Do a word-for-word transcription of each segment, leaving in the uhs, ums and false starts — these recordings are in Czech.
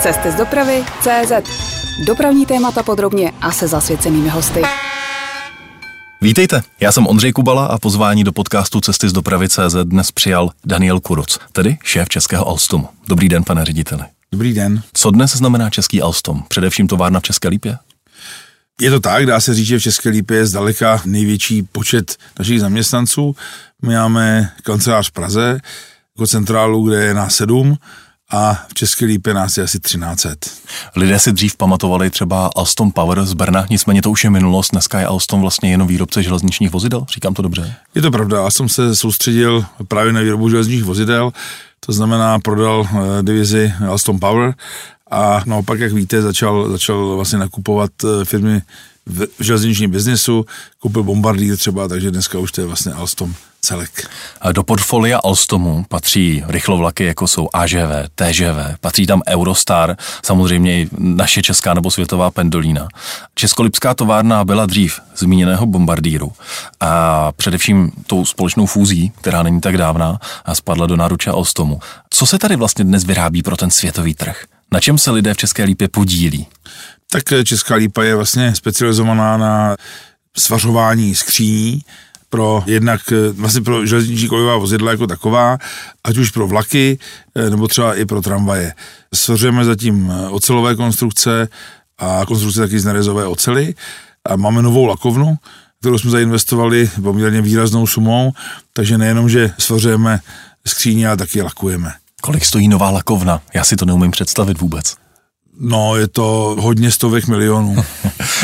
Cesty z dopravy C Z. Dopravní témata podrobně a se zasvěcenými hosty. Vítejte, já jsem Ondřej Kubala a pozvání do podcastu Cesty z dopravy C Z dnes přijal Daniel Kuruc, tedy šéf českého Alstomu. Dobrý den, pane řediteli. Dobrý den. Co dnes znamená český Alstom? Především továrna v České Lípě? Je to tak, dá se říct, že v České Lípě je zdaleka největší počet našich zaměstnanců. My máme kancelář v Praze, jako centrálu, kde je nás sedm, a v České Lípě nás je asi třináct set. Lidé si dřív pamatovali třeba Alstom Power z Brna, nicméně to už je minulost, dneska je Alstom vlastně jenom výrobce železničních vozidel, říkám to dobře? Je to pravda, Alstom se soustředil právě na výrobu železničních vozidel, to znamená prodal divizi Alstom Power a naopak, jak víte, začal, začal vlastně nakupovat firmy v železničním biznesu, koupil Bombardier třeba, takže dneska už to je vlastně Alstom celek. Do portfolia Alstomu patří rychlovlaky, jako jsou A Ž V, T G V, patří tam Eurostar, samozřejmě i naše česká nebo světová Pendolina. Českolipská továrna byla dřív zmíněného Bombardieru a především tou společnou fúzí, která není tak dávná, spadla do náruče Alstomu. Co se tady vlastně dnes vyrábí pro ten světový trh? Na čem se lidé v České Lípě podílí? Tak Česká Lípa je vlastně specializovaná na svařování skříní pro jednak vlastně pro železniční kolejová vozidla jako taková, ať už pro vlaky, nebo třeba i pro tramvaje. Svařujeme zatím ocelové konstrukce a konstrukce taky z nerezové oceli a máme novou lakovnu, kterou jsme zainvestovali poměrně výraznou sumou, takže nejenom, že svařujeme skříně, ale taky lakujeme. Kolik stojí nová lakovna? Já si to neumím představit vůbec. No, je to hodně stovek milionů.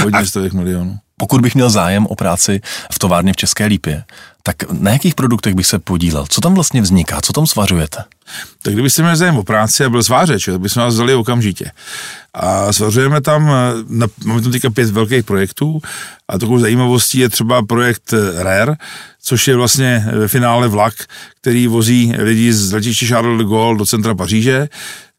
Hodně stovek milionů. Pokud bych měl zájem o práci v továrně v České Lípě, tak na jakých produktech bych se podílel? Co tam vlastně vzniká? Co tam svařujete? Tak kdybyste měl zájem o práci a byl svářeč, tak bychom vás vzali okamžitě. A svařujeme tam, máme tam teďka pět velkých projektů a takovou zajímavostí je třeba projekt R E R, což je vlastně ve finále vlak, který vozí lidi z letiště Charles de Gaulle do centra Paříže.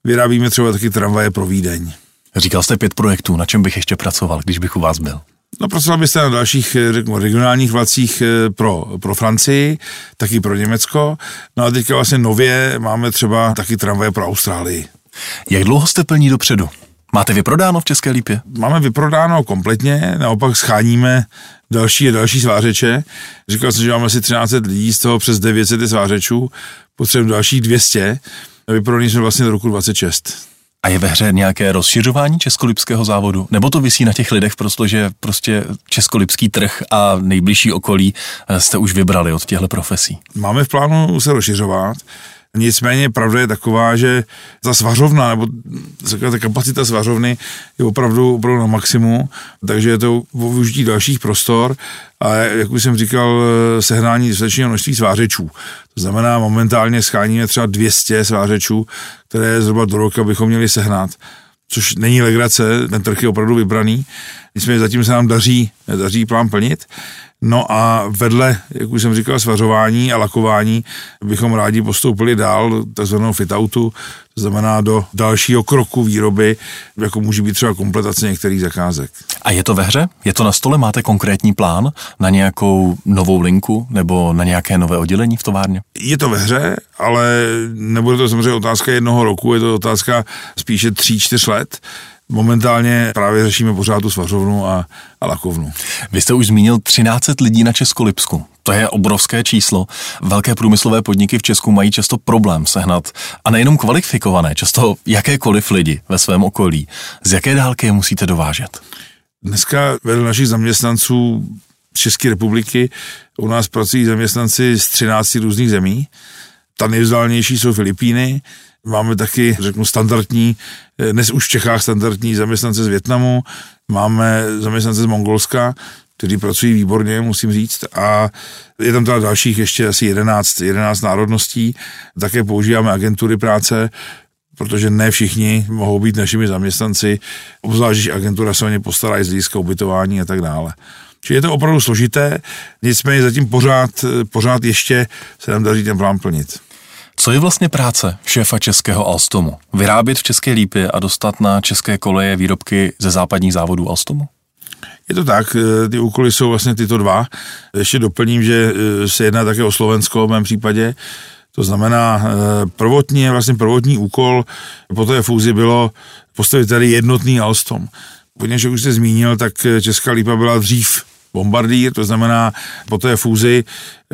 Vyrábíme třeba taky tramvaje pro Vídeň. Říkal jste pět projektů, na čem bych ještě pracoval, když bych u vás byl? No, pracoval byste na dalších regionálních vlacích pro, pro Francii, taky pro Německo. No a teďka vlastně nově máme třeba taky tramvaje pro Austrálii. Jak dlouho jste plní dopředu? Máte vyprodáno v České Lípě? Máme vyprodáno kompletně, naopak scháníme další a další svářeče. Říkal jsem, že máme asi třináct set lidí, z toho přes devět set svářečů, potřebujeme dalších dvě stě. Vyprodaný jsme vlastně do roku dvacet šest. A je ve hře nějaké rozšiřování českolipského závodu? Nebo to visí na těch lidech, protože prostě českolipský trh a nejbližší okolí jste už vybrali od těchto profesí? Máme v plánu se rozšiřovat, nicméně pravda je taková, že ta svařovna, nebo ta kapacita svařovny je opravdu, opravdu na maximum, takže je to využití dalších prostor a jak už jsem říkal, sehnání dostatečného množství svářečů. To znamená, momentálně scháníme třeba dvě stě svářečů, které zhruba do roka bychom měli sehnat, což není legrace, ten trh je opravdu vybraný, nicméně zatím se nám daří, daří plán plnit. No a vedle, jak už jsem říkal, svařování a lakování bychom rádi postoupili dál, takzvanou fit-outu, to znamená do dalšího kroku výroby, jako může být třeba kompletace některých zakázek. A je to ve hře? Je to na stole? Máte konkrétní plán na nějakou novou linku nebo na nějaké nové oddělení v továrně? Je to ve hře, ale nebude to samozřejmě otázka jednoho roku, je to otázka spíše tří, čtyř let. Momentálně právě řešíme pořád tu svařovnu a, a lakovnu. Vy jste už zmínil třináct set lidí na Českolipsku. To je obrovské číslo. Velké průmyslové podniky v Česku mají často problém sehnat. A nejenom kvalifikované, často jakékoliv lidi ve svém okolí. Z jaké dálky je musíte dovážet? Dneska vedle našich zaměstnanců z České republiky u nás pracují zaměstnanci z třinácti různých zemí. Ta nejvzdálnější jsou Filipíny. Máme taky, řeknu, standardní, dnes už v Čechách standardní zaměstnance z Vietnamu, máme zaměstnance z Mongolska, kteří pracují výborně, musím říct, a je tam teda dalších ještě asi jedenáct, jedenáct národností. Také používáme agentury práce, protože ne všichni mohou být našimi zaměstnanci, obzvlášť, když agentura se o ně postará i z hlediska ubytování a tak dále. Čili je to opravdu složité, nicméně zatím pořád, pořád ještě se nám daří ten plán plnit. Co je vlastně práce šéfa českého Alstomu? Vyrábět v České Lípě a dostat na české koleje výrobky ze západních závodů Alstomu? Je to tak, ty úkoly jsou vlastně tyto dva. Ještě doplním, že se jedná také o Slovensko v mém případě. To znamená, prvotní, vlastně prvotní úkol po té fúzi bylo postavit tady jednotný Alstom. Poněž už jste zmínil, tak Česká Lípa byla dřív Bombardier, to znamená po té fúzi.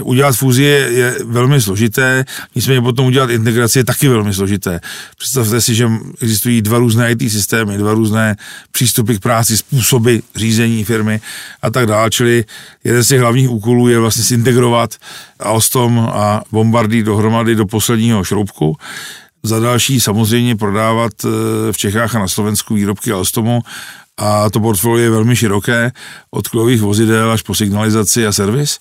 Udělat fúzi je, je velmi složité, nicméně potom udělat integraci je taky velmi složité. Představte si, že existují dva různé í té systémy, dva různé přístupy k práci, způsoby řízení firmy a tak dále. Čili jeden z těch hlavních úkolů je vlastně zintegrovat Alstom a Bombardier dohromady do posledního šroubku. Za další samozřejmě prodávat v Čechách a na Slovensku výrobky Alstomu, a to portfolio je velmi široké, od kolejových vozidel až po signalizaci a servis.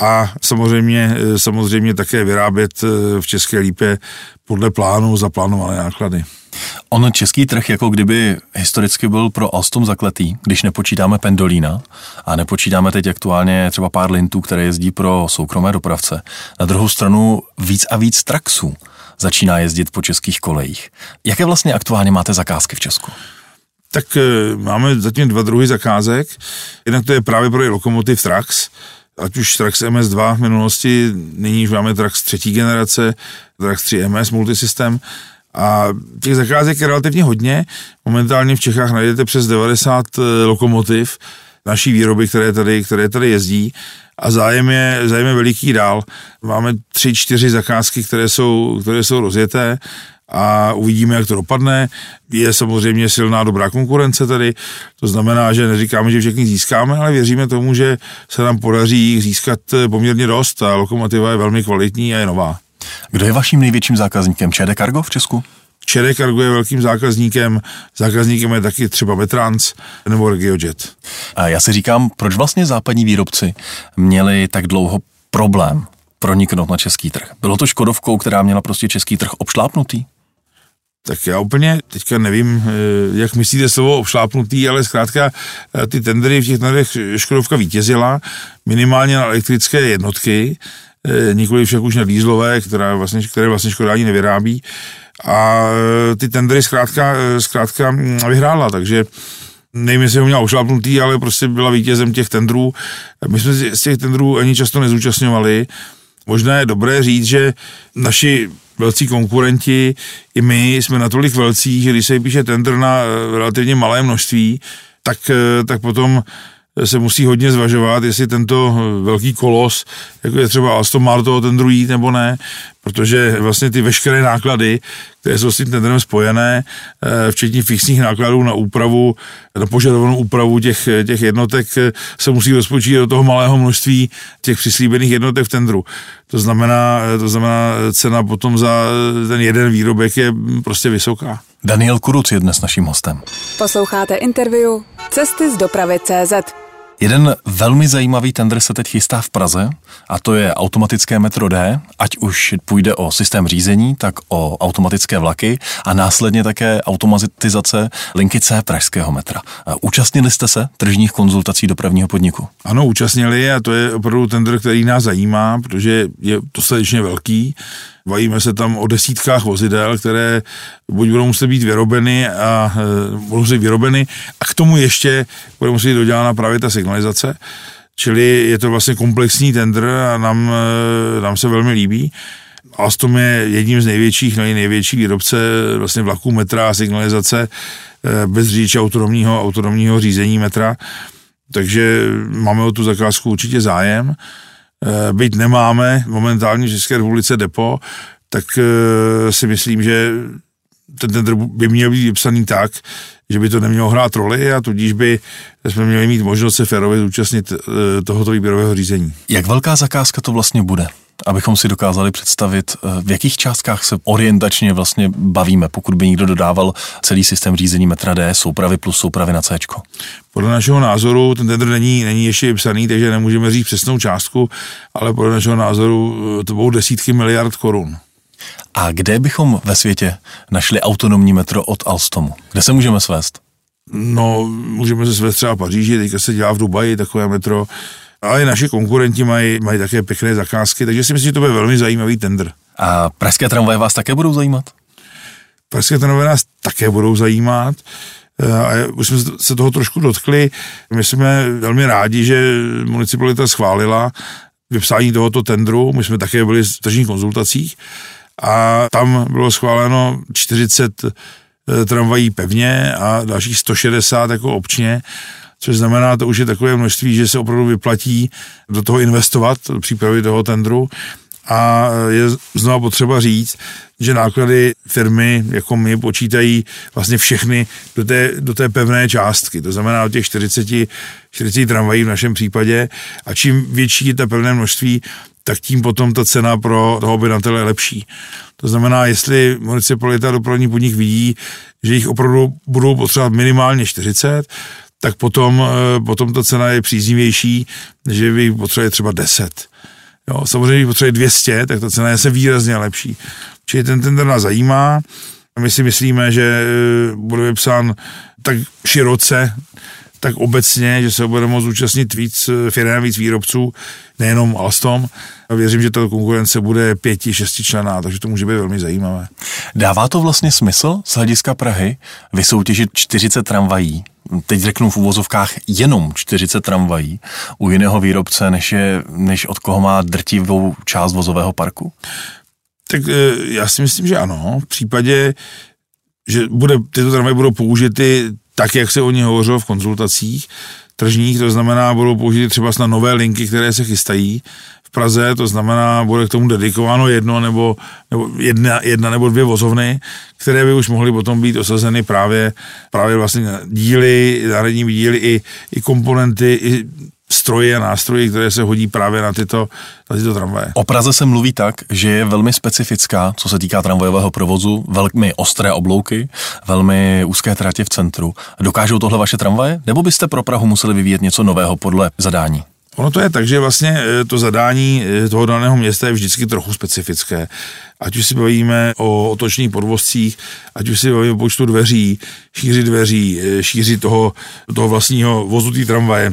A samozřejmě, samozřejmě také vyrábět v České Lípě podle plánu za plánované náklady. On český trh jako kdyby historicky byl pro Alstom zakletý, když nepočítáme Pendolina a nepočítáme teď aktuálně třeba pár lintů, které jezdí pro soukromé dopravce. Na druhou stranu víc a víc traxů začíná jezdit po českých kolejích. Jaké vlastně aktuálně máte zakázky v Česku? Tak máme zatím dva druhy zakázek. Jednak to je právě pro lokomotiv Trax, ať už Trax em es dva v minulosti, nyní už máme Trax třetí generace, Trax tři em es multisystem a těch zakázek je relativně hodně. Momentálně v Čechách najdete přes devadesát lokomotiv naší výroby, které tady, které tady jezdí a zájem je, zájem je veliký dál. Máme tři, čtyři zakázky, které jsou, které jsou rozjeté a uvidíme, jak to dopadne. Je samozřejmě silná dobrá konkurence tady, to znamená, že neříkáme, že všechny získáme, ale věříme tomu, že se nám podaří získat poměrně dost. Ta lokomotiva je velmi kvalitní a je nová. Kdo je vaším největším zákazníkem? ČD Cargo v Česku? ČD Cargo je velkým zákazníkem, zákazníkem je taky třeba Betrans nebo Regiojet. A já si říkám, proč vlastně západní výrobci měli tak dlouho problém proniknout na český trh? Bylo to Škodovkou, která měla prostě český trh obšlápnutý? Tak já úplně teďka nevím, jak myslíte slovo obšlápnutý, ale zkrátka ty tendery v těch nadech Škodovka vítězila, minimálně na elektrické jednotky, nikoli však už na dýzlové, které vlastně, které vlastně Škoda ani nevyrábí. A ty tendery zkrátka, zkrátka vyhrála, takže nevím, jestli ho měla obšlápnutý, ale prostě byla vítězem těch tendrů. My jsme z těch tendrů ani často nezúčastňovali. Možná je dobré říct, že naši velcí konkurenti i my jsme natolik velcí, že když se píše tendr na relativně malé množství, tak, tak potom se musí hodně zvažovat, jestli tento velký kolos, jako je třeba Alstom, má do toho tendru jít nebo ne, protože vlastně ty veškeré náklady, které jsou s tím tendrem spojené, včetně fixních nákladů na úpravu, na požadovanou úpravu těch, těch jednotek, se musí rozpočít do toho malého množství těch přislíbených jednotek v tendru. To znamená, to znamená cena potom za ten jeden výrobek je prostě vysoká. Daniel Kuruc je dnes naším hostem. Posloucháte interview Cesty z dopravy tečka cé zet. Jeden velmi zajímavý tendr se teď chystá v Praze a to je automatické metro D, ať už půjde o systém řízení, tak o automatické vlaky a následně také automatizace linky C pražského metra. Účastnili jste se tržních konzultací dopravního podniku? Ano, účastnili a to je opravdu tendr, který nás zajímá, protože je dostatečně velký. Bavíme se tam o desítkách vozidel, které buď budou muset být vyrobeny a budou muset vyrobeny a k tomu ještě bude muset být dodělána právě ta signalizace. Čili je to vlastně komplexní tendr a nám, nám se velmi líbí. Alstom je jedním z největších, největší výrobce vlastně vlaků metra a signalizace bez řidiče autonomního, autonomního řízení metra. Takže máme o tu zakázku určitě zájem. Byť nemáme momentálně v České republice depo, tak si myslím, že ten tendr by měl být vypsaný tak, že by to nemělo hrát roli a tudíž by jsme měli mít možnost se férově zúčastnit tohoto výběrového řízení. Jak velká zakázka to vlastně bude? Abychom si dokázali představit, v jakých částkách se orientačně vlastně bavíme, pokud by někdo dodával celý systém řízení metra D, soupravy plus soupravy na C. Podle našeho názoru ten tendr není, není ještě vypsaný, takže nemůžeme říct přesnou částku, ale podle našeho názoru to budou desítky miliard korun. A kde bychom ve světě našli autonomní metro od Alstomu? Kde se můžeme svést? No, můžeme se svést třeba v Paříži, teďka se dělá v Dubaji takové metro, ale naši konkurenti mají, mají také pěkné zakázky, takže si myslím, že to bude velmi zajímavý tendr. A pražské tramvaje vás také budou zajímat? Pražské tramvaje nás také budou zajímat. A už jsme se toho trošku dotkli. My jsme velmi rádi, že municipalita schválila vypsání tohoto tendru. My jsme také byli v tržních konzultacích a tam bylo schváleno čtyřicet tramvají pevně a dalších sto šedesát jako opčně, což znamená, to už je takové množství, že se opravdu vyplatí do toho investovat, do přípravy toho tendru. A je znovu potřeba říct, že náklady firmy, jako my, počítají vlastně všechny do té, do té pevné částky. To znamená od těch čtyřicet, čtyřicet tramvají v našem případě. A čím větší je ta pevné množství, tak tím potom ta cena pro toho objednatele je lepší. To znamená, jestli municipalita dopravní podnik vidí, že jich opravdu budou potřebovat minimálně čtyřicet, tak potom, potom ta cena je příznivější, že by jich potřebovali třeba deset. Jo, samozřejmě, když potřebuje dvě stě, tak ta cena je se výrazně lepší. Čili ten tender nás zajímá. My si myslíme, že bude vypsán tak široce, tak obecně, že se bude moct zúčastnit víc firem, víc výrobců, nejenom Alstom. A věřím, že ta konkurence bude pěti, šesti člená, takže to může být velmi zajímavé. Dává to vlastně smysl z hlediska Prahy vysoutěžit čtyřicet tramvají? Teď řeknu v uvozovkách jenom čtyřicet tramvají u jiného výrobce, než, je, než od koho má drtivou část vozového parku? Tak já si myslím, že ano. V případě, že bude, tyto tramvaje budou použity tak, jak se o ně hovořilo v konzultacích tržních, to znamená, budou použity třeba na nové linky, které se chystají v Praze, to znamená, bude k tomu dedikováno jedno nebo, nebo jedna, jedna nebo dvě vozovny, které by už mohly potom být osazeny právě, právě vlastně díly, náhradní díly i, i komponenty, i stroje a nástroje, které se hodí právě na tyto, na tyto tramvaje. O Praze se mluví tak, že je velmi specifická, co se týká tramvajového provozu, velmi ostré oblouky, velmi úzké tratě v centru. Dokážou tohle vaše tramvaje? Nebo byste pro Prahu museli vyvíjet něco nového podle zadání? Ono to je tak, že vlastně to zadání toho daného města je vždycky trochu specifické. Ať už si bavíme o otočných podvozcích, ať už si bavíme o počtu dveří, šíři dveří, šíři toho, toho vlastního vozu té tramvaje,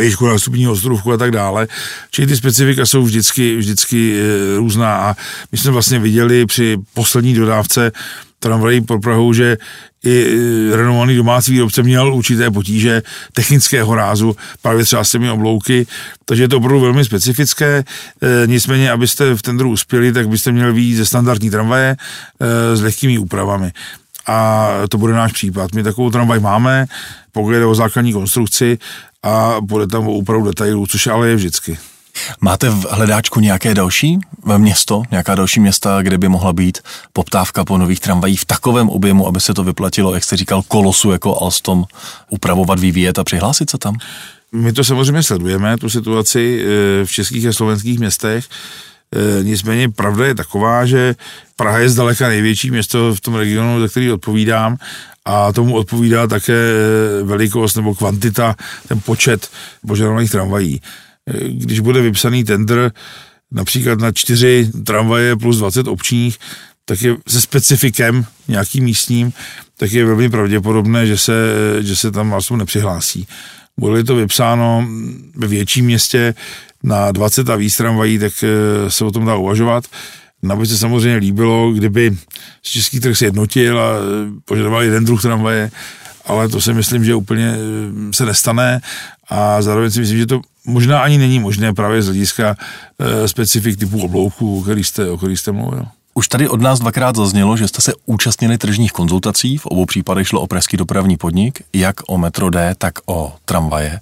výšku nástupního ostrůvku a tak dále. Čili ty specifika jsou vždycky, vždycky různá a my jsme vlastně viděli při poslední dodávce tramvají pro Prahu, že i renomovaný domácí výrobce měl určité potíže technického rázu, právě třeba s těmi oblouky, takže je to opravdu velmi specifické. E, nicméně, abyste v tendru uspěli, tak byste měli vyjít ze standardní tramvaje e, s lehkými úpravami. A to bude náš případ. My takovou tramvaj máme, pokud jde o základní konstrukci a bude tam o úpravu detailů, což ale je vždycky. Máte v hledáčku nějaké další město, nějaká další města, kde by mohla být poptávka po nových tramvajích v takovém objemu, aby se to vyplatilo, jak jste říkal, kolosu jako Alstom upravovat, vyvíjet a přihlásit se tam? My to samozřejmě sledujeme, tu situaci v českých a slovenských městech. Nicméně pravda je taková, že Praha je zdaleka největší město v tom regionu, za který odpovídám, a tomu odpovídá také velikost nebo kvantita, ten počet požadovaných tramvají. Když bude vypsaný tendr například na čtyři tramvaje plus dvacet opčních, tak je se specifikem nějakým místním, tak je velmi pravděpodobné, že se, že se tam vlastně nepřihlásí. Bude-li to vypsáno ve větším městě na dvacet a víc tramvají, tak se o tom dá uvažovat. Nám by se samozřejmě líbilo, kdyby český trh se jednotil a požadoval jeden druh tramvaje, ale to si myslím, že úplně se nestane a zároveň si myslím, že to možná ani není možné právě z hlediska e, specifik typu oblouků, o který jste, o který jste mluvil. Už tady od nás dvakrát zaznělo, že jste se účastnili tržních konzultací, v obou případech šlo o Pražský dopravní podnik, jak o Metro D, tak o tramvaje.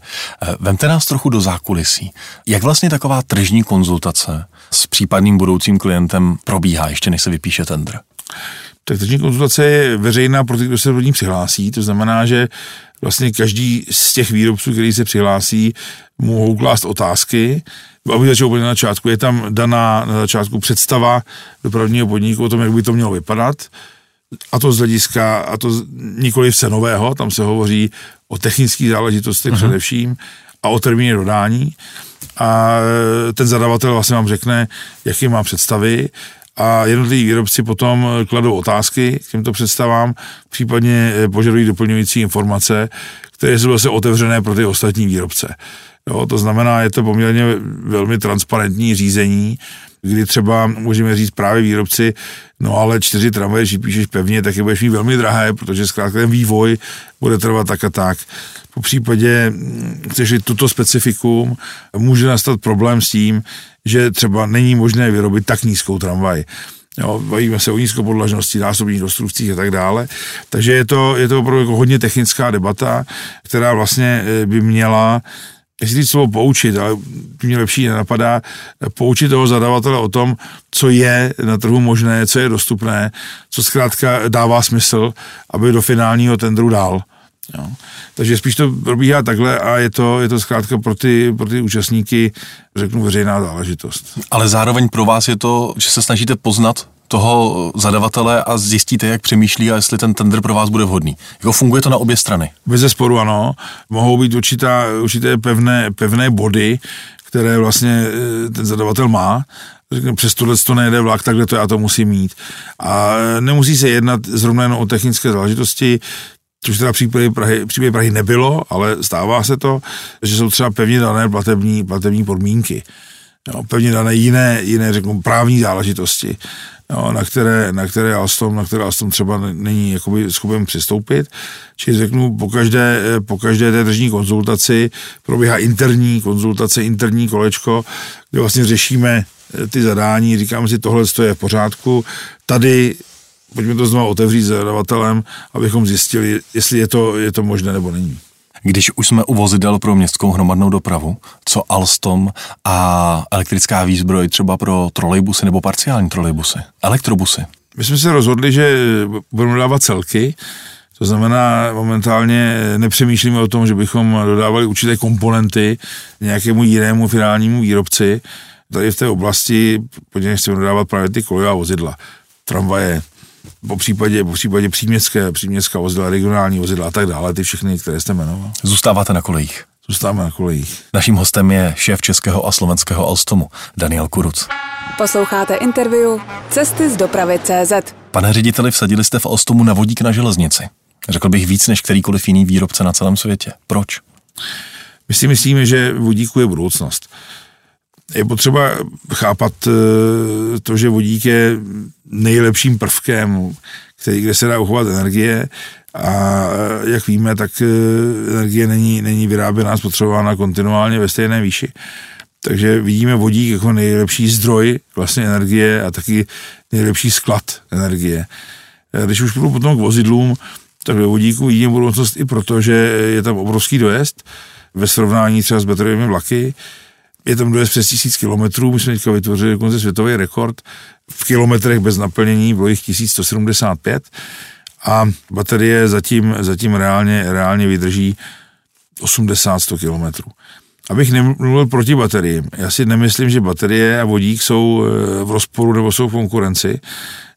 Vemte nás trochu do zákulisí. Jak vlastně taková tržní konzultace s případným budoucím klientem probíhá, ještě než se vypíše tendr? Tak tržní konzultace je veřejná pro ty, kdo se do ní přihlásí, to znamená, že vlastně každý z těch výrobců, který se přihlásí, mohou klást otázky. Aby začal úplně na začátku, je tam daná na začátku představa dopravního podniku o tom, jak by to mělo vypadat, a to z hlediska, a to nikoliv cenového, tam se hovoří o technických záležitostech uh-huh. především a o termíně dodání. A ten zadavatel vlastně vám řekne, jaký má představy, a jednotliví výrobci potom kladou otázky k těmto představám, případně požadují doplňující informace, které jsou zase otevřené pro ty ostatní výrobce. Jo, to znamená, je to poměrně velmi transparentní řízení, kdy třeba můžeme říct právě výrobci, no ale čtyři tramvaje, když píšeš pevně, tak je budeš mít velmi drahé, protože zkrátka ten vývoj bude trvat tak a tak. Po případě, chceš-li tuto specifikum, může nastat problém s tím, že třeba není možné vyrobit tak nízkou tramvaj. Jo, bavíme se o nízkopodlažnosti, násobních dostrůvcích a tak dále. Takže je to, je to opravdu jako hodně technická debata, která vlastně by měla, jestli ty slovo poučit, ale mě lepší nenapadá, poučit toho zadavatele o tom, co je na trhu možné, co je dostupné, co zkrátka dává smysl, aby do finálního tendru dál. Jo. Takže spíš to probíhá takhle a je to, je to zkrátka pro ty, pro ty účastníky, řeknu, veřejná záležitost. Ale zároveň pro vás je to, že se snažíte poznat toho zadavatele a zjistíte, jak přemýšlí a jestli ten tender pro vás bude vhodný. Jako funguje to na obě strany? Bezesporu ano. Mohou být určitá, určité pevné, pevné body, které vlastně ten zadavatel má. Přes tohle to nejde vlak, takhle to já to musím mít. A nemusí se jednat zrovna jen o technické záležitosti, což teda případy Prahy, případy Prahy nebylo, ale stává se to, že jsou třeba pevně dané platební, platební podmínky. Jo, pevně dané jiné, jiné řeknu, právní záležitosti, jo, na které, na které Alstom, na které Alstom třeba není jakoby schopen přistoupit. Čili řeknu, po každé, po každé té tržní konzultaci probíhá interní konzultace, interní kolečko, kde vlastně řešíme ty zadání, říkáme si, tohle je v pořádku, tady pojďme to znovu otevřít s zadavatelem, abychom zjistili, jestli je to, je to možné nebo není. Když už jsme u vozidel pro městskou hromadnou dopravu, co Alstom a elektrická výzbroj třeba pro trolejbusy nebo parciální trolejbusy, elektrobusy? My jsme se rozhodli, že budeme dávat celky, to znamená momentálně nepřemýšlíme o tom, že bychom dodávali určité komponenty nějakému jinému finálnímu výrobci. Tady v té oblasti podělně chceme dodávat právě ty kolejová vozidla, tramvaje, po případě, po případě příměstské, příměstská vozidla, regionální vozidla a tak dále, ty všechny, které jste jmenoval. Zůstáváte na kolejích. Zůstáváme na kolejích. Naším hostem je šéf českého a slovenského Alstomu, Daniel Kuruc. Posloucháte interview Cesty z dopravy tečka cé zet. Pane řediteli, vsadili jste v Alstomu na vodík na železnici. Řekl bych víc než kterýkoliv jiný výrobce na celém světě. Proč? My si myslíme, že vodíku je budoucnost. Je potřeba chápat to, že vodík je nejlepším prvkem, který, kde se dá uchovat energie a jak víme, tak energie není, není vyráběná, spotřebována kontinuálně ve stejné výši. Takže vidíme vodík jako nejlepší zdroj vlastně energie a taky nejlepší sklad energie. Když už půjdu potom k vozidlům, tak ve vodíku vidím budoucnost i proto, že je tam obrovský dojezd ve srovnání třeba s bateriovými vlaky. Je tam dojezd přes tisíc kilometrů, my jsme teďka vytvořili dokonce světový rekord, v kilometrech bez naplnění bylo jich tisíc sto sedmdesát pět a baterie zatím, zatím reálně, reálně vydrží osmdesát až sto kilometrů. Abych nemluvil proti bateriím, já si nemyslím, že baterie a vodík jsou v rozporu nebo jsou v konkurenci,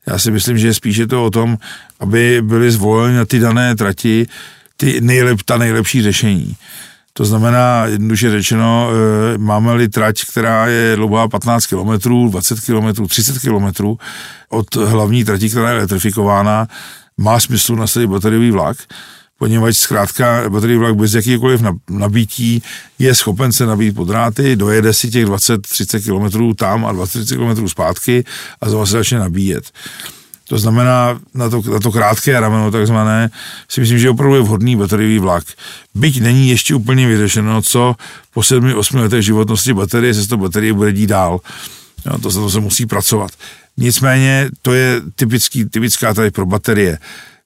já si myslím, že spíš je to o tom, aby byly zvoleny na ty dané trati ty nejlep, ta nejlepší řešení. To znamená, jednoduše řečeno, máme-li trať, která je dlouhá patnáct kilometrů, dvacet kilometrů, třicet kilometrů od hlavní trati, která je elektrifikována, má smysl nasadit bateriový vlak, poněvadž zkrátka bateriový vlak bez jakýkoliv nabití je schopen se nabít po dráty, dojede si těch dvacet až třicet kilometrů tam a dvacet až třicet kilometrů zpátky a zase začne nabíjet. To znamená, na to, na to krátké rameno takzvané, si myslím, že opravdu je vhodný bateriový vlak. Byť není ještě úplně vyřešeno, co po sedmi osmi letech životnosti baterie se z toho baterie bude dít dál. No, to za to se musí pracovat. Nicméně to je typický, typická trať pro baterie.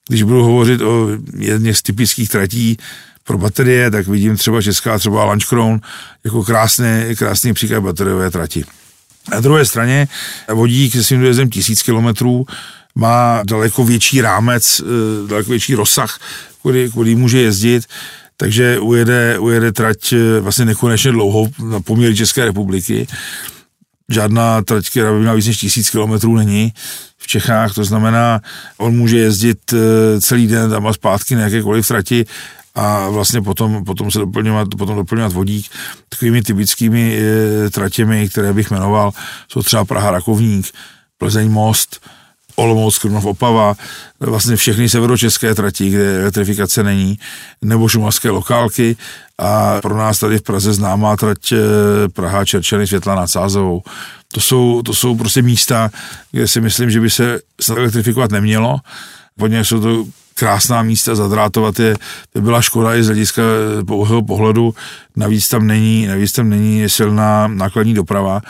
Když budu hovořit o jedných z typických tratí pro baterie, tak vidím třeba česká, třeba Lanchkron jako krásný, krásný příklad bateriové trati. Na druhé straně vodík se svým dojezdem tisíc kilometrů má daleko větší rámec, daleko větší rozsah, kudy, kudy může jezdit, takže ujede, ujede trať vlastně nekonečně dlouho na poměry České republiky. Žádná trať, která by měla víc než tisíc kilometrů, není v Čechách, to znamená, on může jezdit celý den tam a zpátky na jakékoliv trati a vlastně potom, potom se doplňovat, potom doplňovat vodík. Takovými typickými e, tratěmi, které bych jmenoval, jsou třeba Praha-Rakovník, Plzeň-Most, Olomouc, Krumlov, Opava, vlastně všechny severočeské trati, kde elektrifikace není, nebo šumavské lokálky a pro nás tady v Praze známá trať Praha, Čerčany, Světla nad Sázovou. To jsou, to jsou prostě místa, kde si myslím, že by se snad elektrifikovat nemělo. Podně jsou to krásná místa, zadrátovat je, to byla škoda i z hlediska pohledu. Navíc tam není, navíc tam není silná nákladní doprava,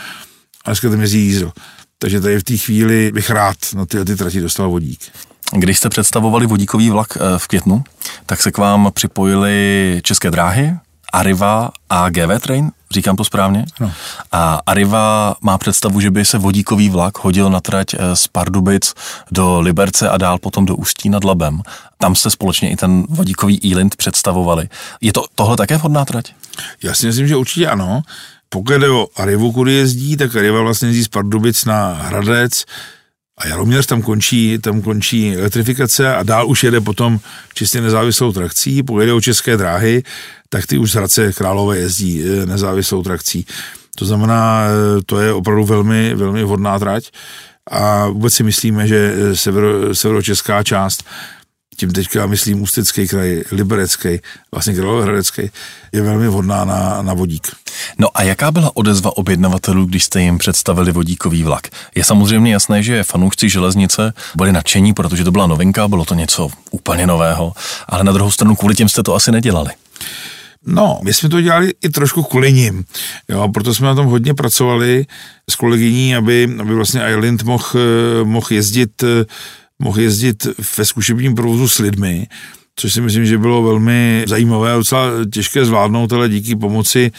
a dneska tam jezdí jízdl. Takže tady v té chvíli bych rád na tyhle ty trati dostal vodík. Když jste představovali vodíkový vlak v květnu, tak se k vám připojili České dráhy, Arriva a A G V train, říkám to správně? No. A Arriva má představu, že by se vodíkový vlak hodil na trať z Pardubic do Liberce a dál potom do Ústí nad Labem. Tam jste společně i ten vodíkový iLint představovali. Je to tohle také vhodná trať? Já si myslím, že určitě ano. Pokud jde o Arrivu, kudy jezdí, tak Arriva vlastně jezdí z Pardubic na Hradec a Jaroměř, tam končí, tam končí elektrifikace a dál už jede potom čistě nezávislou trakcí. Pokud jde o České dráhy, tak ty už z Hradce Králové jezdí nezávislou trakcí. To znamená, to je opravdu velmi, velmi vhodná trať a vůbec si myslíme, že severo, severočeská část, tím teďka myslím Ústecký kraj, Liberecký, vlastně Královéhradecký, je velmi vhodná na, na vodík. No a jaká byla odezva objednavatelů, když jste jim představili vodíkový vlak? Je samozřejmě jasné, že fanoušci železnice byli nadšení, protože to byla novinka, bylo to něco úplně nového, ale na druhou stranu kvůli těm jste to asi nedělali. No, my jsme to dělali i trošku kvůli nim, jo, proto jsme na tom hodně pracovali s kolegyní, aby, aby vlastně iLint mohl moh jezdit mohl jezdit ve zkušebním provozu s lidmi, což si myslím, že bylo velmi zajímavé a docela těžké zvládnout, ale díky pomoci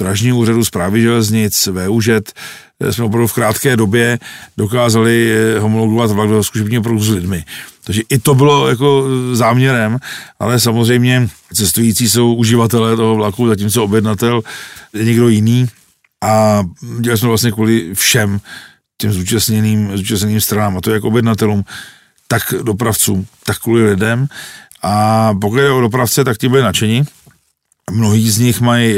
Drážního úřadu, Správy železnic, VÚŽet jsme opravdu v krátké době dokázali homologovat vlak do zkušebního provozu s lidmi. Takže i to bylo jako záměrem, ale samozřejmě cestující jsou uživatelé toho vlaku, zatímco objednatel je někdo jiný a dělali jsme vlastně kvůli všem těm zúčastněným, zúčastněným stranám, a to jak objednatelům, tak dopravcům, tak kvůli lidem. A pokud je o dopravce, tak ti byli nadšení. Mnohí z nich mají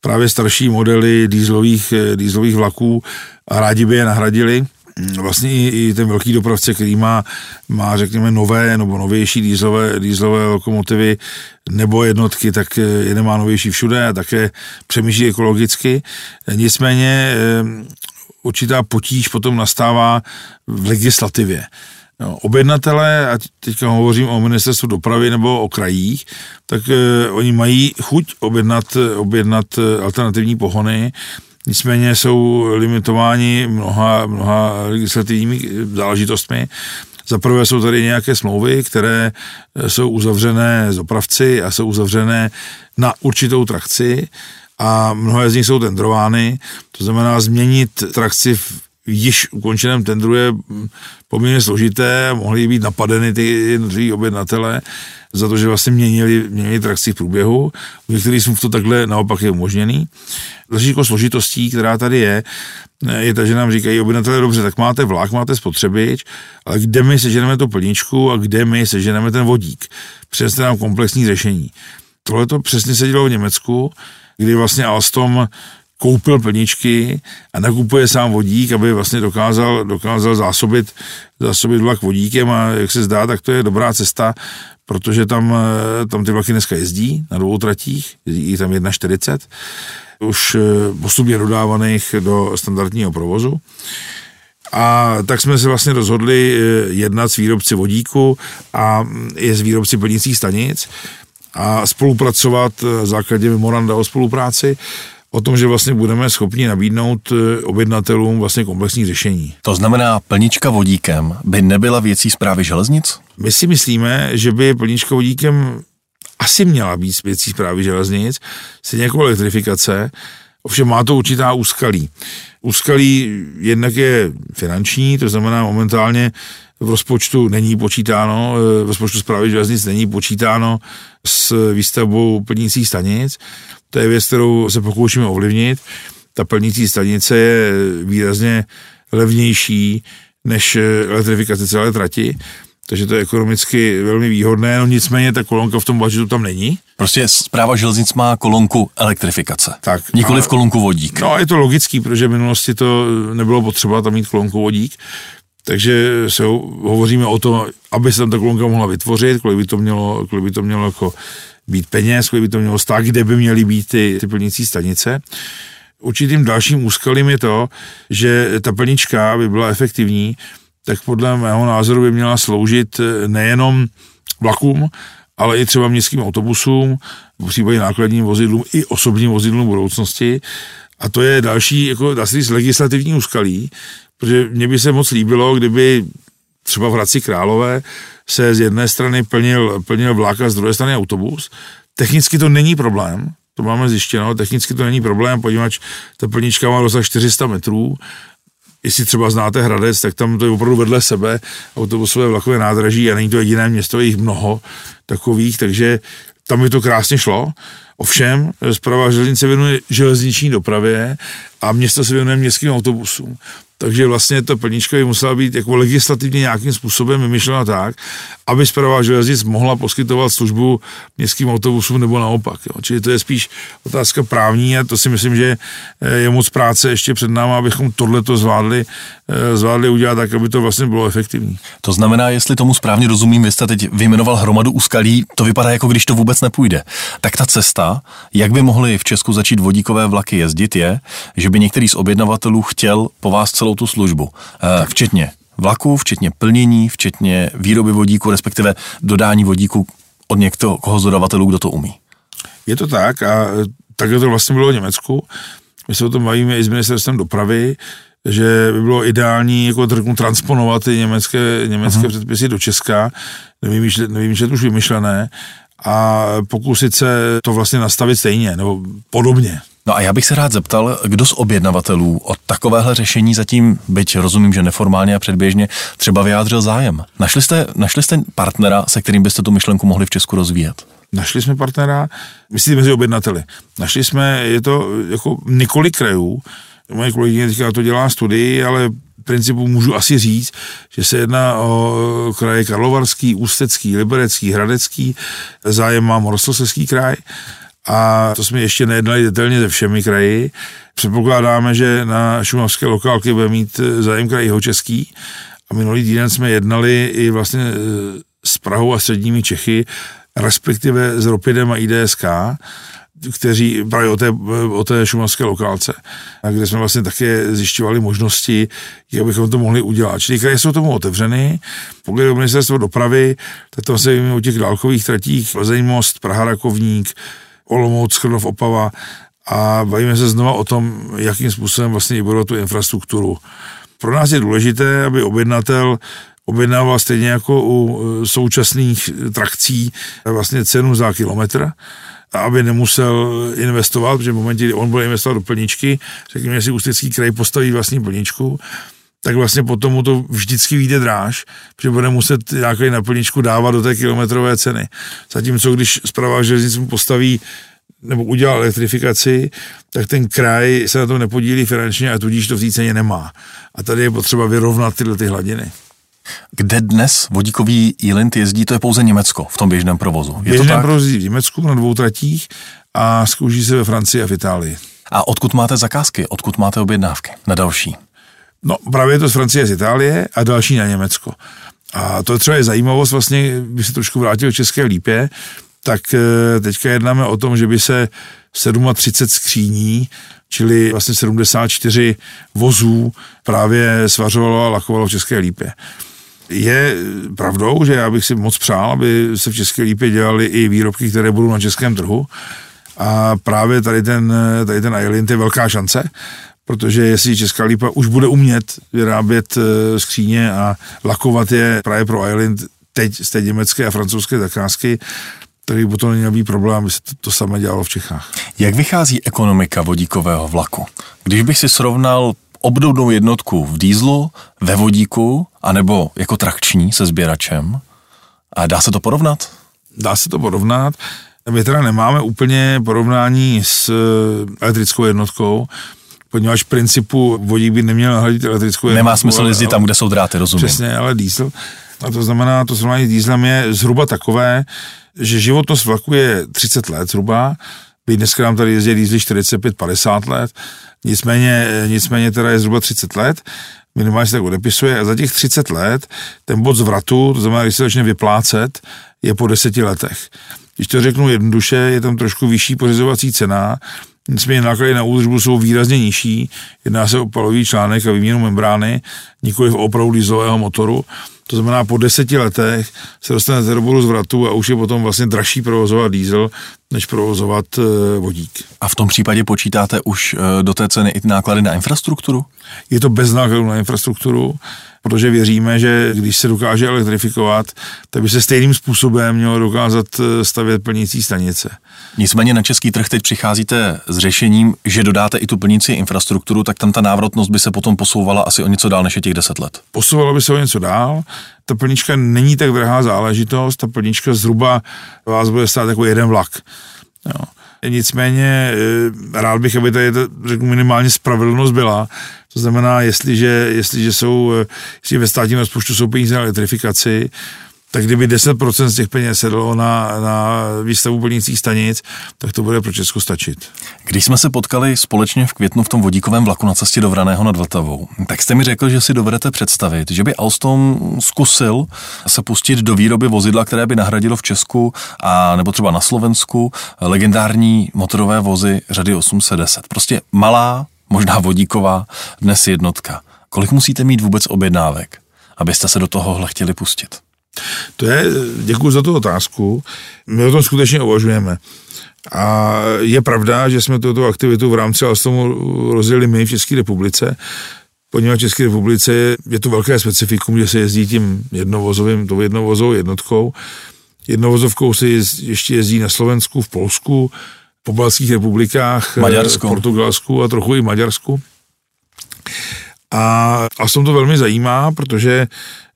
právě starší modely dieselových, dieselových vlaků a rádi by je nahradili. Vlastně i ten velký dopravce, který má, má řekněme, nové nebo novější dieselové, dieselové lokomotivy nebo jednotky, tak je nemá novější všude a také přemýšlí ekologicky. Nicméně určitá potíž potom nastává v legislativě. No, objednatelé, a teďka hovořím o ministerstvu dopravy nebo o krajích, tak e, oni mají chuť objednat, objednat alternativní pohony, nicméně jsou limitováni mnoha, mnoha legislativními záležitostmi. Za prvé jsou tady nějaké smlouvy, které jsou uzavřené s dopravci a jsou uzavřené na určitou trakci, a mnohé z nich jsou tendrovány, to znamená změnit trakci v již ukončeném tendru je poměrně složité, mohly být napadeny ty jednotliví objednatele za to, že vlastně měnili, měnili trakci v průběhu, u některých smluv to takhle naopak je umožněný. Další složitostí, která tady je, je ta, že nám říkají objednatele, dobře, tak máte vlak, máte spotřebič, ale kde my seženeme tu plničku a kde my seženeme ten vodík? Přineste nám komplexní řešení. Tohle to přesně se dělo v Německu, kdy vlastně Alstom koupil plničky a nakupuje sám vodík, aby vlastně dokázal, dokázal zásobit, zásobit vlak vodíkem, a jak se zdá, tak to je dobrá cesta, protože tam, tam ty vlaky dneska jezdí na dvou tratích, jezdí tam jedna čtyřicet, už postupně dodávaných do standardního provozu. A tak jsme se vlastně rozhodli jednat s výrobci vodíku a i s výrobci plnicích stanic a spolupracovat v základě memoranda o spolupráci o tom, že vlastně budeme schopni nabídnout objednatelům vlastně komplexní řešení. To znamená, plnička vodíkem by nebyla věcí Správy železnic? My si myslíme, že by plnička vodíkem asi měla být věcí Správy železnic, stejně jako elektrifikace, ovšem má to určitá úskalí. Úskalí jednak je finanční, to znamená momentálně v rozpočtu není počítáno, v rozpočtu Správy železnic není počítáno s výstavbou plnících stanic. To je věc, kterou se pokoušíme ovlivnit. Ta plnící stanice je výrazně levnější než elektrifikace celé trati, takže to je ekonomicky velmi výhodné, no nicméně ta kolonka v tom budžetu tam není. Prostě Správa železnic má kolonku elektrifikace, tak, nikoli v kolonku vodík. No a je to logický, protože v minulosti to nebylo potřeba tam mít kolonku vodík, takže se hovoříme o tom, aby se tam ta kolonka mohla vytvořit, kolik by to mělo, kolik by to mělo jako být peněz, kolik by to mělo stát, kde by měly být ty, ty plnící stanice. Určitým dalším úskalím je to, že ta plnička by byla efektivní, tak podle mého názoru by měla sloužit nejenom vlakům, ale i třeba městským autobusům, případně nákladním vozidlům i osobním vozidlům budoucnosti. A to je další, jako dá se říct, legislativní úskalí, protože mně by se moc líbilo, kdyby třeba v Hradci Králové se z jedné strany plnil, plnil vlak a z druhé strany autobus. Technicky to není problém, to máme zjištěno, technicky to není problém, poněvadž ta plnička má rozsah čtyři sta metrů, jestli třeba znáte Hradec, tak tam to je opravdu vedle sebe autobusové vlakové nádraží a není to jediné město, je jich mnoho takových, takže tam by to krásně šlo. Ovšem, zpráva železnice věnuje železniční dopravě a město se věnuje městským autobusům. Takže vlastně ta plnička by musela být jako legislativně nějakým způsobem vymyšlena tak, aby Správa železnic mohla poskytovat službu městským autobusům nebo naopak. Jo. Čili to je spíš otázka právní a to si myslím, že je moc práce ještě před náma, abychom tohleto zvládli, zvládli udělat tak, aby to vlastně bylo efektivní. To znamená, jestli tomu správně rozumím, vy jste teď vyjmenoval hromadu úskalí, to vypadá, jako když to vůbec nepůjde. Tak ta cesta, jak by mohly v Česku začít vodíkové vlaky jezdit, je, že by některý z objednavatelů chtěl po vás celou tu službu, včetně vlaků, včetně plnění, včetně výroby vodíku, respektive dodání vodíku od někoho z dodavatelů, kdo to umí. Je to tak a takhle to vlastně bylo v Německu. My se o tom bavíme i s ministerstvem dopravy, že by bylo ideální jako trknu transponovat ty německé, německé uh-huh. předpisy do Česka, nevymýšlet, nevymýšlet už vymyšlené a pokusit se to vlastně nastavit stejně nebo podobně. No a já bych se rád zeptal, kdo z objednavatelů o takovéhle řešení zatím, byť rozumím, že neformálně a předběžně, třeba vyjádřil zájem. Našli jste, našli jste partnera, se kterým byste tu myšlenku mohli v Česku rozvíjet? Našli jsme partnera, myslíte mezi objednateli. Našli jsme, je to jako několik krajů, moje kolegyně teďka to dělá studii, ale v principu můžu asi říct, že se jedná o kraje Karlovarský, Ústecký, Liberecký, Hradecký, zájem má Moravskoslezský kraj. A to jsme ještě nejednali detailně se všemi kraji. Předpokládáme, že na šumavské lokálky bude mít zájem kraj Jihočeský. A minulý týden jsme jednali i vlastně s Prahou a středními Čechy, respektive s Ropidem a I D S K, kteří právě o té, o té šumavské lokálce, kde jsme vlastně také zjišťovali možnosti, jak bychom to mohli udělat. Čili kraje jsou tomu otevřeny. Pokud je o ministerstvo dopravy, tak to se víme o těch dálkových tratích Plzeň Most, Praha Rakovník, Olomouc, Krnov, Opava a bavíme se znova o tom, jakým způsobem vlastně vybudovat tu infrastrukturu. Pro nás je důležité, aby objednatel objednával stejně jako u současných trakcí vlastně cenu za kilometr, aby nemusel investovat, protože v momentě, kdy on bude investovat do plničky, řekněme, jestli Ústecký kraj postaví vlastní plničku, tak vlastně potom mu to vždycky vyjde dráž, protože bude muset nějaký naplničku dávat do té kilometrové ceny. Zatímco když Správa železnic mu postaví nebo udělá elektrifikaci, tak ten kraj se na tom nepodílí finančně a tudíž to v té ceně nemá. A tady je potřeba vyrovnat tyhle ty hladiny. Kde dnes vodíkový iLint jezdí, to je pouze Německo v tom běžném provozu. Je běžném to tak? Provozu v Německu na dvou tratích a zkouší se ve Francii a v Itálii. A odkud máte zakázky, odkud máte objednávky na další? No právě to z Francie, z Itálie a další na Německo. A to třeba je zajímavost, vlastně bych se trošku vrátil k České Lípě, tak teďka jednáme o tom, že by se třicet sedm skříní, čili vlastně sedmdesát čtyři vozů právě svařovalo a lakovalo v České Lípě. Je pravdou, že já bych si moc přál, aby se v České Lípě dělaly i výrobky, které budou na českém trhu a právě tady ten, tady ten iLint je velká šance, protože jestli Česká Lípa už bude umět vyrábět skříně a lakovat je právě pro iLint teď z té německé a francouzské zakázky, který potom neměl být problém, aby se to, to samé dělalo v Čechách. Jak vychází ekonomika vodíkového vlaku? Když bych si srovnal obdobnou jednotku v dýzlu, ve vodíku, anebo jako trakční se sběračem, a dá se to porovnat? Dá se to porovnat. My teda nemáme úplně porovnání s elektrickou jednotkou, poněvadž v principu vodík by neměl nahradit elektrickou. Nemá smysl jezdit tam, kde jsou dráty, rozumím. Přesně, ale diesel. A to znamená, to srovnání s dieselem je zhruba takové, že životnost vlaku je třicet let zhruba, byť dneska nám tady jezdí diesely čtyřicet pět padesát let, nicméně, nicméně teda je zhruba třicet let, minimálně se tak odepisuje a za těch třicet let ten bod zvratu, to znamená, když se začne vyplácet, je po deseti letech. Když to řeknu jednoduše, je tam trošku vyšší pořizovací cena, Nicméně náklady na údržbu jsou výrazně nižší, jedná se o palový článek a výměnu membrány, nikoli v opravu dieselového motoru. To znamená, po deseti letech se dostanete do bodu zvratu a už je potom vlastně dražší provozovat diesel, než provozovat vodík. A v tom případě počítáte už do té ceny i náklady na infrastrukturu? Je to bez nákladů na infrastrukturu, protože věříme, že když se dokáže elektrifikovat, tak by se stejným způsobem mělo dokázat stavět plnicí stanice. Nicméně na český trh teď přicházíte s řešením, že dodáte i tu plnicí infrastrukturu, tak tam ta návratnost by se potom posouvala asi o něco dál než je těch deset let. Posouvala by se o něco dál. Ta plnička není tak drahá záležitost, ta plnička zhruba vás bude stát jako jeden vlak. Jo. Nicméně rád bych, aby tady řeknu, minimálně spravedlnost byla. To znamená, jestliže, jestliže, jsou, jestliže ve státním rozpočtu jsou peníze na elektrifikaci, tak kdyby deset procent z těch peněz se dalo na, na výstavu plnicích stanic, tak to bude pro Česko stačit. Když jsme se potkali společně v květnu v tom vodíkovém vlaku na cestě do Vraného nad Vltavou, tak jste mi řekl, že si dovedete představit, že by Alstom zkusil se pustit do výroby vozidla, které by nahradilo v Česku a nebo třeba na Slovensku legendární motorové vozy řady osm set deset. Prostě malá, možná vodíková, dnes jednotka. Kolik musíte mít vůbec objednávek, abyste se do tohohle chtěli pustit? To je, děkuji za tu otázku, my o tom skutečně uvažujeme. A je pravda, že jsme tuto aktivitu v rámci Alstomu rozdělili my v České republice, poněvadž v České republice je, je to velké specifikum, že se jezdí tím jednovozovým, tou jednovozovou jednotkou. Jednovozovkou se jez, ještě jezdí na Slovensku, v Polsku, v pobaltských republikách, Maďarsko. V Portugalsku a trochu i Maďarsku. A Alstom to velmi zajímá, protože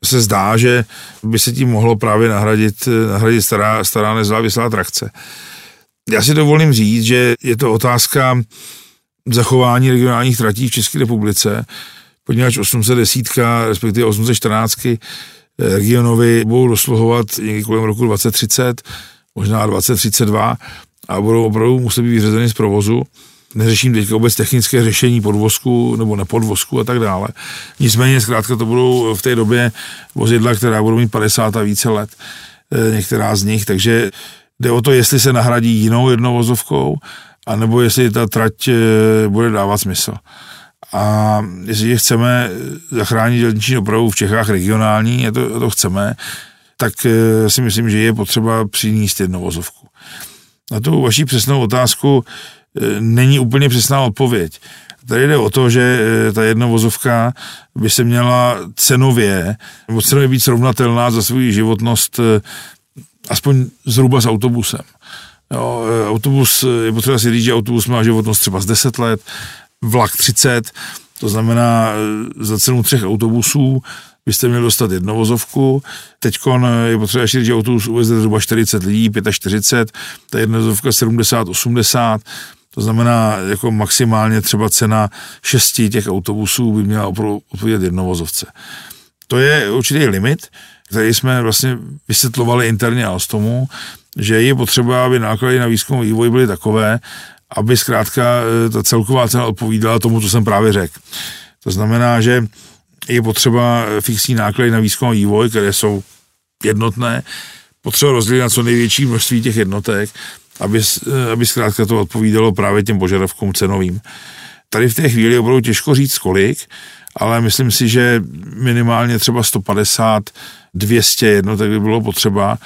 se zdá, že by se tím mohlo právě nahradit, nahradit stará, stará nezávislá trakce. Já si dovolím říct, že je to otázka zachování regionálních tratí v České republice, poněvadž osm set deset, respektive osm set čtrnáct regionovy budou dosluhovat někdy kolem roku dvacet třicet, možná dvacet třicet dva a budou opravdu muset být vyřazeny z provozu. Neřeším teďka vůbec technické řešení podvozku nebo nepodvozku a tak dále. Nicméně zkrátka to budou v té době vozidla, která budou mít padesát a více let, některá z nich, takže jde o to, jestli se nahradí jinou jednovozovkou, anebo jestli ta trať bude dávat smysl. A jestli chceme zachránit železniční dopravu v Čechách regionální, a to, to chceme, tak si myslím, že je potřeba přinést jednovozovku. Na tu vaši přesnou otázku není úplně přesná odpověď. Tady jde o to, že ta jednovozovka by se měla cenově, nebo cenově být srovnatelná za svou životnost aspoň zhruba s autobusem. Jo, autobus, je potřeba si říct, že autobus má životnost třeba z deset let, vlak třicet, to znamená za cenu třech autobusů byste měli dostat jednovozovku. Teďkon je potřeba říct, že autobus uveze zhruba čtyřicet lidí, čtyřicet pět, ta jednovozovka sedmdesát osmdesát, to znamená, jako maximálně třeba cena šesti těch autobusů by měla odpovědět jednovozovce. To je určitý limit, který jsme vlastně vysvětlovali interně Alstomu, že je potřeba, aby náklady na výzkum a vývoj byly takové, aby zkrátka ta celková cena odpovídala tomu, co jsem právě řekl. To znamená, že je potřeba fixní náklady na výzkum a vývoj, které jsou jednotné, potřeba rozdělit na co největší množství těch jednotek, aby, aby zkrátka to odpovídalo právě těm požadavkům cenovým. Tady v té chvíli opravdu těžko říct kolik, ale myslím si, že minimálně třeba sto padesát, dvě stě jednotek by bylo potřeba,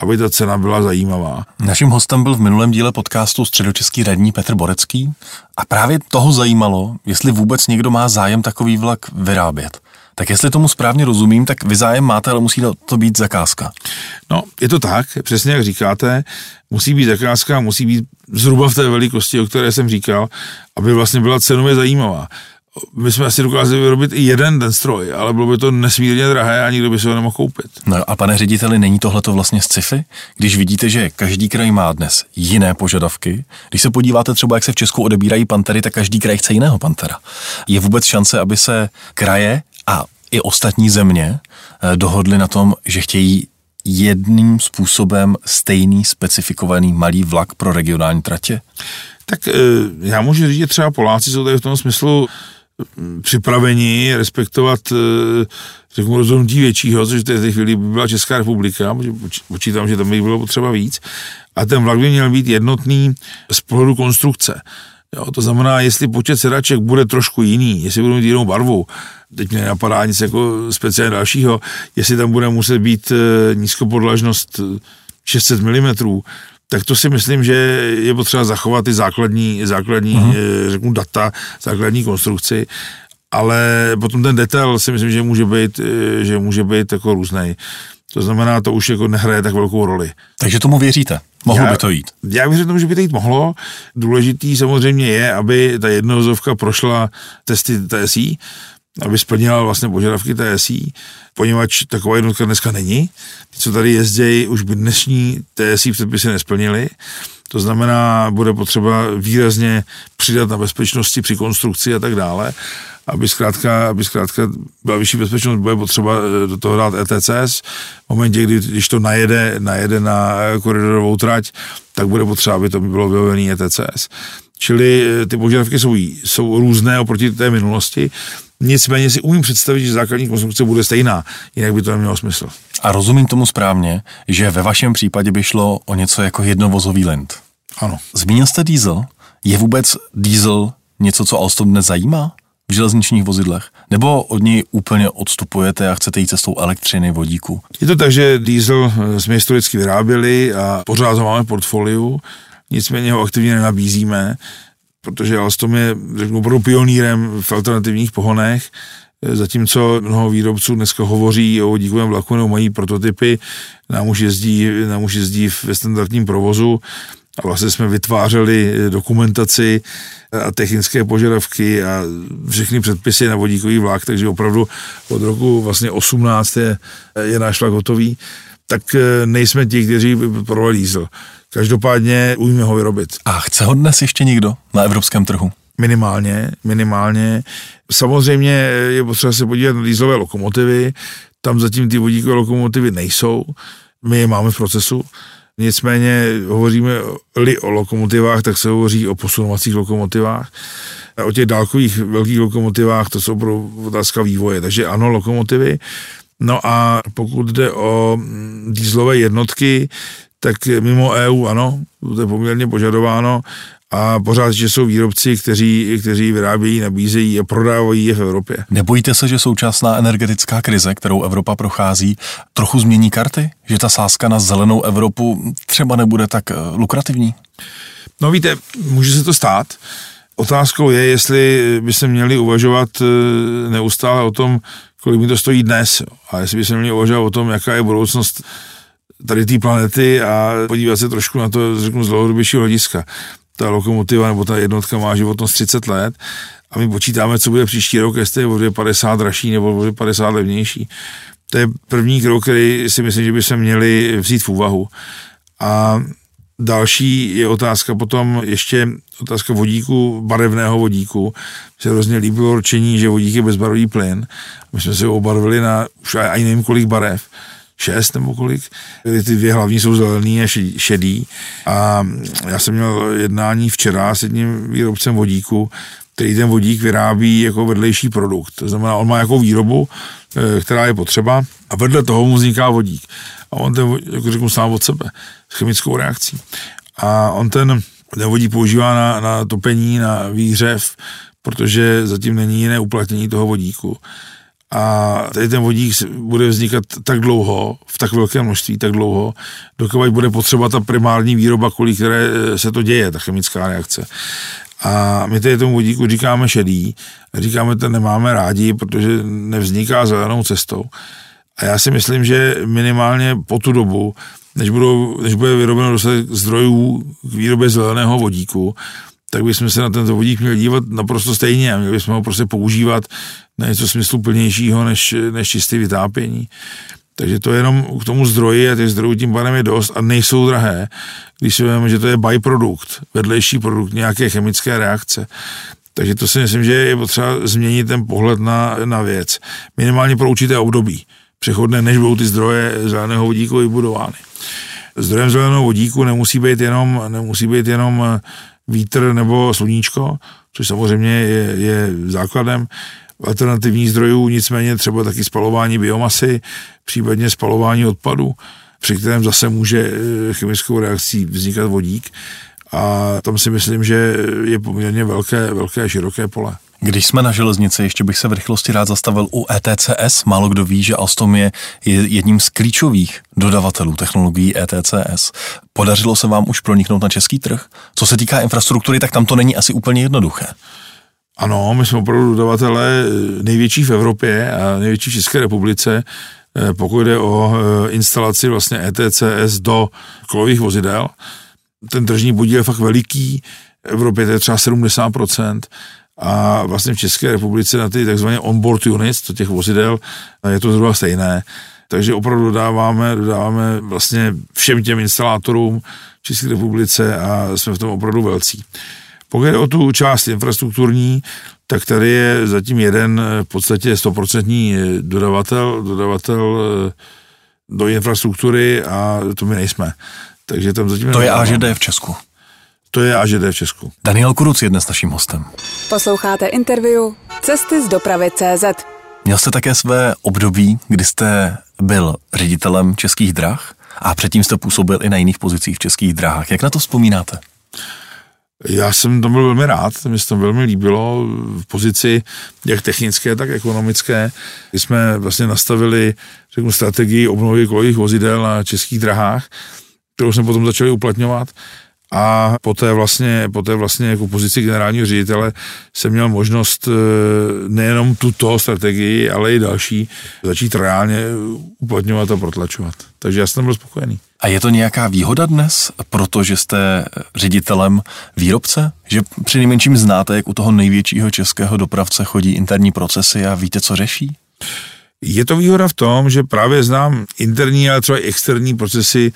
aby ta cena byla zajímavá. Naším hostem byl v minulém díle podcastu středočeský radní Petr Borecký a právě toho zajímalo, jestli vůbec někdo má zájem takový vlak vyrábět. Tak jestli tomu správně rozumím, tak vy zájem máte, ale musí to být zakázka. No, je to tak, přesně jak říkáte, musí být zakázka, musí být zhruba v té velikosti, o které jsem říkal, aby vlastně byla cenově zajímavá. My jsme asi dokázali vyrobit i jeden ten stroj, ale bylo by to nesmírně drahé a nikdo by se ho nemohl koupit. No a pane řediteli, není tohleto vlastně sci-fi? Když vidíte, že každý kraj má dnes jiné požadavky, když se podíváte třeba, jak se v Česku odebírají pantery, tak každý kraj chce jiného pantera. Je vůbec šance, aby se kraje a i ostatní země dohodly na tom, že chtějí jedným způsobem stejný specifikovaný malý vlak pro regionální tratě? Tak já můžu říct, že třeba Poláci jsou tady v tom smyslu připraveni respektovat řeknu rozhodnutí většího, což v té chvíli by byla Česká republika, protože počítám, že tam by bylo potřeba víc. A ten vlak by měl být jednotný z pohledu konstrukce. Jo, to znamená, jestli počet sedaček bude trošku jiný, jestli budou mít jinou barvu, teď mě napadá nic jako speciálně dalšího, jestli tam bude muset být nízkopodlažnost šest set milimetrů, tak to si myslím, že je potřeba zachovat ty základní, základní uh-huh. řeknu, data, základní konstrukci, ale potom ten detail si myslím, že může být, že může být jako různej. To znamená, to už jako nehraje tak velkou roli. Takže tomu věříte? Mohlo já, by to jít? Já věřím tomu, že by to jít mohlo. Důležitý samozřejmě je, aby ta jednohozovka prošla testy T S I, aby splnila vlastně požadavky T S I, poněvadž taková jednotka dneska není. Ty, co tady jezdějí, už by dnešní T S I předpisy nesplnili. To znamená, bude potřeba výrazně přidat na bezpečnosti při konstrukci a tak dále. Aby zkrátka, aby zkrátka byla vyšší bezpečnost, bude potřeba do toho dát E T C S. V momentě, kdy, když to najede, najede na koridorovou trať, tak bude potřeba, aby to bylo vybavený E T C S. Čili ty požadavky jsou, jsou různé oproti té minulosti. Nicméně si umím představit, že základní konstrukce bude stejná, jinak by to nemělo smysl. A rozumím tomu správně, že ve vašem případě by šlo o něco jako jednovozový Lint. Ano. Zmínil jste diesel. Je vůbec diesel něco, co Alstom dnes zajímá v železničních vozidlech? Nebo od něj úplně odstupujete a chcete jít cestou elektřiny, vodíku? Je to tak, že diesel jsme historicky vyráběli a pořád ho máme v portfoliu, nicméně ho aktivně nenabízíme, protože Alstom je, řeknu, opravdu pionýrem v alternativních pohonech, zatímco mnoho výrobců dneska hovoří o vodíkovém vlaku nebo mají prototypy, nám už jezdí, nám už jezdí ve standardním provozu. A vlastně jsme vytvářeli dokumentaci a technické požadavky a všechny předpisy na vodíkový vlak, takže opravdu od roku vlastně osmnáct je, je náš vlak hotový, tak nejsme ti, kteří provali diesel. Každopádně umíme ho vyrobit. A chce ho dnes ještě někdo na evropském trhu? Minimálně, minimálně. Samozřejmě je potřeba se podívat na dieselové lokomotivy, tam zatím ty vodíkové lokomotivy nejsou, my je máme v procesu. Nicméně hovoříme-li o lokomotivách, tak se hovoří o posunovacích lokomotivách. A o těch dálkových velkých lokomotivách, to jsou pro otázka vývoje. Takže ano, lokomotivy. No a pokud jde o dieselové jednotky, tak mimo E U ano, to je poměrně požadováno. A pořád, že jsou výrobci, kteří, kteří vyrábějí, nabízejí a prodávají je v Evropě. Nebojíte se, že současná energetická krize, kterou Evropa prochází, trochu změní karty? Že ta sázka na zelenou Evropu třeba nebude tak lukrativní? No víte, může se to stát. Otázkou je, jestli by se měli uvažovat neustále o tom, kolik mi to stojí dnes. A jestli by se měli uvažovat o tom, jaká je budoucnost tady té planety a podívat se trošku na to, řeknu, z dlouhodobějšího hlediska. Ta lokomotiva nebo ta jednotka má životnost třicet let a my počítáme, co bude příští rok, jestli je bude padesát dražší nebo bude padesát levnější. To je první krok, který si myslím, že bychom měli vzít v úvahu. A další je otázka potom, ještě otázka vodíku, barevného vodíku. Se hrozně líbilo rčení, že vodík je bezbarvý plyn. My jsme se ho obarvili na už ani nevím kolik barev. šest nebo kolik, ty dvě hlavní jsou zelený a šedý. A já jsem měl jednání včera s jedním výrobcem vodíku, který ten vodík vyrábí jako vedlejší produkt. To znamená, on má jako výrobu, která je potřeba a vedle toho mu vzniká vodík. A on ten, jako řeknu, sám od sebe, s chemickou reakcí. A on ten, ten vodík používá na, na topení, na výhřev, protože zatím není jiné uplatnění toho vodíku. A tady ten vodík bude vznikat tak dlouho, v tak velkém množství, tak dlouho, dokud bude potřeba ta primární výroba, kvůli které se to děje, ta chemická reakce. A my tady tomu vodíku říkáme šedý, říkáme, ten nemáme rádi, protože nevzniká zelenou cestou. A já si myslím, že minimálně po tu dobu, než, budou, než bude vyrobeno dostatek zdrojů k výrobě zeleného vodíku, tak bychom se na tento vodík měli dívat naprosto stejně a měli bychom ho prostě používat na něco smysluplnějšího než, než čisté vytápění. Takže to je jenom k tomu zdroji a těch zdrojů tím pádem je dost a nejsou drahé, když si víme, že to je byprodukt, vedlejší produkt nějaké chemické reakce. Takže to si myslím, že je potřeba změnit ten pohled na, na věc. Minimálně pro určité období přechodné, než budou ty zdroje zeleného vodíku vybudovány. Zdrojem zeleného vodíku nemusí být jenom, nemusí být jenom vítr nebo sluníčko, což samozřejmě je, je základem alternativních zdrojů, nicméně třeba taky spalování biomasy, případně spalování odpadu, při kterém zase může chemickou reakcí vznikat vodík. a tam si myslím, že je poměrně velké, velké, široké pole. Když jsme na železnici, ještě bych se v rychlosti rád zastavil u E T C S. Málo kdo ví, že Alstom je jedním z klíčových dodavatelů technologií E T C S. Podařilo se vám už proniknout na český trh? Co se týká infrastruktury, tak tam to není asi úplně jednoduché. Ano, my jsme opravdu dodavatelé největší v Evropě a největší v České republice, pokud jde o instalaci vlastně E T C S do kolových vozidel. Ten tržní podíl je fakt veliký, v Evropě to je třeba sedmdesát procent a vlastně v České republice na ty takzvané onboard units, to těch vozidel, je to zhruba stejné. Takže opravdu dodáváme, dodáváme vlastně všem těm instalátorům v České republice a jsme v tom opravdu velcí. Pokud jde o tu část infrastrukturní, tak tady je zatím jeden v podstatě stoprocentní dodavatel, dodavatel do infrastruktury a to my nejsme. Takže tam zatím to je A Ž D v Česku. To je A Ž D v Česku. Daniel Kuruc je dnes naším hostem. Posloucháte interview Cesty z dopravy tečka cé zet. Měl jste také své období, kdy jste byl ředitelem Českých drah a předtím jste působil i na jiných pozicích v Českých dráhách. Jak na to vzpomínáte? Já jsem tam byl velmi rád, mi se to velmi líbilo v pozici jak technické, tak ekonomické. My jsme vlastně nastavili řeknu, strategii obnovy kolejových vozidel na Českých drahách, kterou jsme potom začali uplatňovat a poté vlastně, poté vlastně jako pozici generálního ředitele jsem měl možnost nejenom tuto strategii, ale i další začít reálně uplatňovat a protlačovat. Takže já jsem byl spokojený. A je to nějaká výhoda dnes, protože jste ředitelem výrobce? Že přinejmenším znáte, jak u toho největšího českého dopravce chodí interní procesy a víte, co řeší? Je to výhoda v tom, že právě znám interní, ale třeba i externí procesy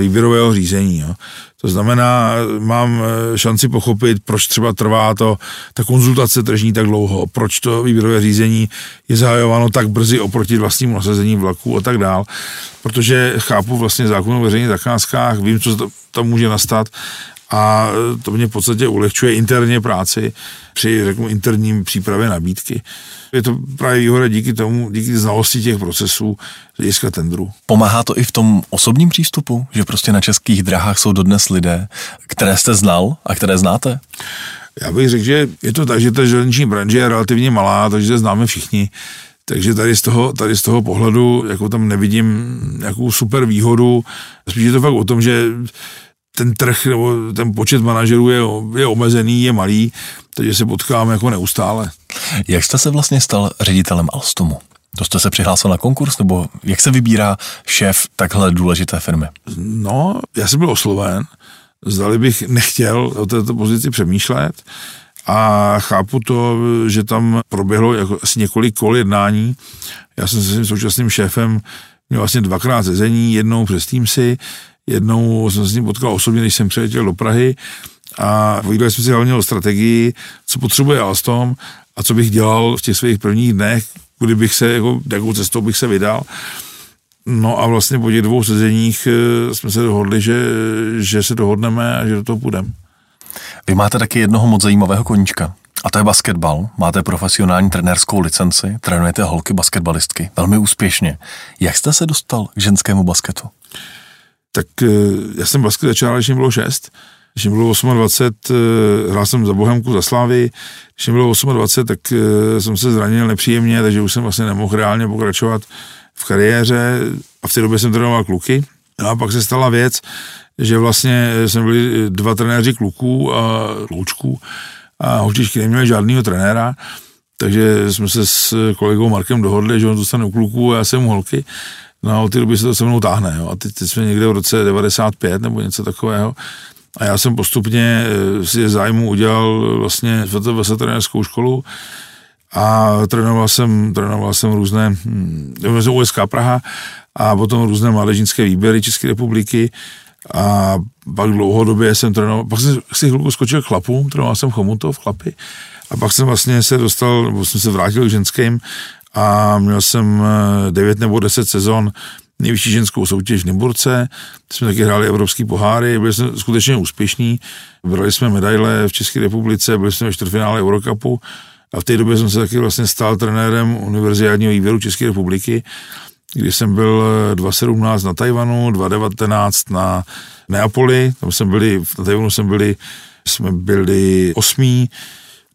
výběrového řízení. Jo. To znamená, mám šanci pochopit, proč třeba trvá to, ta konzultace tržní tak dlouho, proč to výběrové řízení je zahajováno tak brzy oproti vlastnímu nasazení vlaků a tak dál. Protože chápu vlastně zákon o veřejných zakázkách, vím, co tam může nastat a to mě v podstatě ulehčuje interně práci při řeknu, interním přípravě nabídky. Je to právě výhoda díky tomu, díky znalosti těch procesů z hlediska tendru. Pomáhá to i v tom osobním přístupu, že prostě na Českých drahách jsou dodnes lidé, které jste znal a které znáte? Já bych řekl, že je to tak, že ta železniční branže je relativně malá, takže to známe všichni. Takže tady z toho, tady z toho pohledu jako tam nevidím nějakou super výhodu. Spíš je to fakt o tom, že ten trh nebo ten počet manažerů je, je omezený, je malý, takže se potkáme jako neustále. Jak jste se vlastně stal ředitelem Alstomu? To jste se přihlásil na konkurs, nebo jak se vybírá šéf takhle důležité firmy? No, já jsem byl osloven, zdali bych nechtěl o této pozici přemýšlet a chápu to, že tam proběhlo jako asi několik kol jednání. Já jsem se svým současným šéfem měl vlastně dvakrát sezení, jednou přes Teamsy, jednou jsem s ním potkal osobně, když jsem přiletěl do Prahy a povídali jsme si hlavně o strategii, co potřebuje Alstom a co bych dělal v těch svých prvních dnech, kudy bych se, jako, jakou cestou bych se vydal. No a vlastně po těch dvou sezeních jsme se dohodli, že, že se dohodneme a že do toho půjdeme. Vy máte taky jednoho moc zajímavého koníčka a to je basketbal. Máte profesionální trenérskou licenci, trénujete holky basketbalistky velmi úspěšně. Jak jste se dostal k ženskému basketu? Tak já jsem basket začal, když mi bylo šest, když mi bylo dvacet osm, hrál jsem za Bohemku, za Slávy, když mi bylo dvacet osm, tak jsem se zranil nepříjemně, takže už jsem vlastně nemohl reálně pokračovat v kariéře a v té době jsem trénoval kluky. A pak se stala věc, že vlastně jsme byli dva trenéři kluků a loučků a holčičky neměli žádného trenéra, takže jsme se s kolegou Markem dohodli, že on zůstane u kluků a já jsem u holky. No a od té doby se to se mnou táhne, jo. A teď, teď jsme někde v roce devadesát pět nebo něco takového a já jsem postupně si zájmu udělal vlastně vlastně trenérskou školu a trénoval jsem, trénoval jsem různé, hm, jsem U S K Praha a potom různé mládežnické výběry České republiky a pak dlouhodobě jsem trénoval, pak jsem si chvilku skočil k chlapům, trénoval jsem Chomutov, chlapy a pak jsem vlastně se dostal, nebo jsem se vrátil k ženským a měl jsem devět nebo deset sezon nejvyšší ženskou soutěž v Nymburce, jsme taky hráli evropský poháry, byli jsme skutečně úspěšní, brali jsme medaile v České republice, byli jsme ve čtvrtfinále Eurocupu a v té době jsem se taky vlastně stal trenérem univerziádního výběru České republiky Když jsem byl dva tisíce sedmnáct na Tajvanu, dva tisíce devatenáct na Neapoli, tam jsem byli, na Tajvanu jsem byli, jsme byli osmí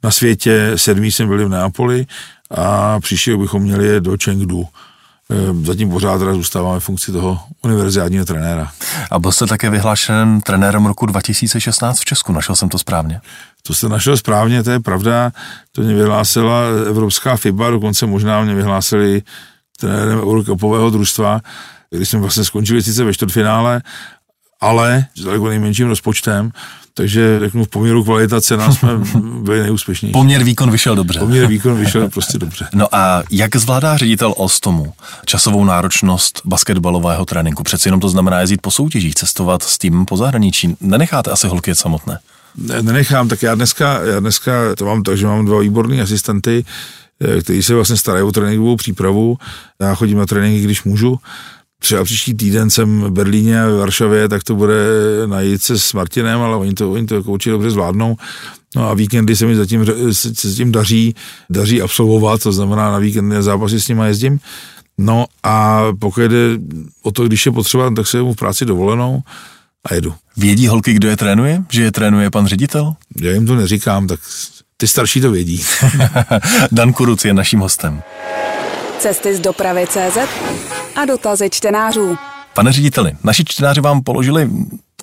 na světě, sedmí jsme byli v Neapoli a příštího bychom měli je do Chengdu. Zatím pořád teda zůstáváme funkci toho univerziádního trenéra. A byl jste také vyhlášen trenérem roku dva tisíce šestnáct v Česku, našel jsem to správně? To jste našel správně, to je pravda, to mě vyhlásila Evropská FIBA, dokonce možná mě vyhlásili trenérem Eurocupového družstva, když jsme vlastně skončili sice ve čtvrtfinále, ale s daleko nejmenším rozpočtem, takže řeknu v poměru kvalita cena jsme byli nejúspěšnější. Poměr výkon vyšel dobře. Poměr výkon vyšel prostě dobře. No a jak zvládá ředitel Alstomu časovou náročnost basketbalového tréninku? Přeci jenom to znamená jezdit po soutěžích, cestovat s týmem po zahraničí. Nenecháte asi holky jet samotné? Ne, nenechám, tak já dneska, já dneska to mám tak, že mám dva výborný asistenty, kteří se vlastně starají o tréninkovou přípravu. Já chodím na tréninky, když můžu. Třeba příští týden jsem v Berlíně a v Varšavě, tak to bude najít se s Martinem, ale oni to, oni to určitě dobře zvládnou. No a víkendy se mi zatím se, se tím daří, daří absolvovat, to znamená na víkendy zápasy s nima jezdím. No a pokud jde o to, když je potřeba, tak se jdu v práci dovolenou a jedu. Vědí holky, kdo je trénuje? Že je trénuje pan ředitel? Já jim to neříkám, tak ty starší to vědí. Dan Kuruc je naším hostem. Cesty z dopravy tečka cé zet a dotazy čtenářů. Pane řediteli, naši čtenáři vám položili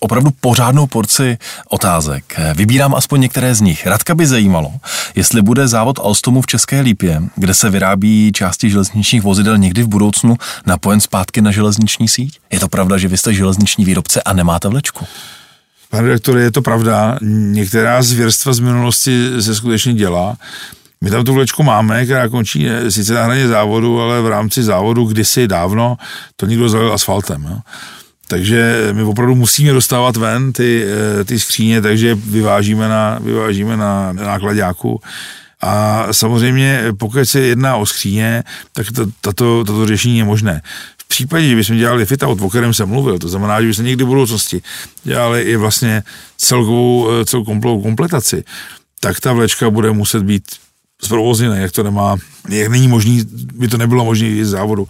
opravdu pořádnou porci otázek. Vybírám aspoň některé z nich. Radka by zajímalo, jestli bude závod Alstomu v České Lípě, kde se vyrábí části železničních vozidel někdy v budoucnu, napojen zpátky na železniční síť? Je to pravda, že vy jste železniční výrobce a nemáte vlečku? Pane redaktore, je to pravda. Některá zvěrstva z minulosti se skutečně dělá. My tam tu vlečku máme, která končí sice na hraně závodu, ale v rámci závodu kdysi dávno to někdo zalil asfaltem. Jo. Takže my opravdu musíme dostávat ven ty, ty skříně, takže vyvážíme na, vyvážíme na náklaďáku. A samozřejmě, pokud se jedná o skříně, tak to, tato, tato řešení je možné. V případě, že bychom dělali fit-out, o kterém jsem mluvil, to znamená, že bychom někdy v budoucnosti dělali i vlastně celkovou, celkovou kompletaci, tak ta vlečka bude muset být zprovozněné, jak to nemá, jak není možný, by to nebylo možné jít z závodu.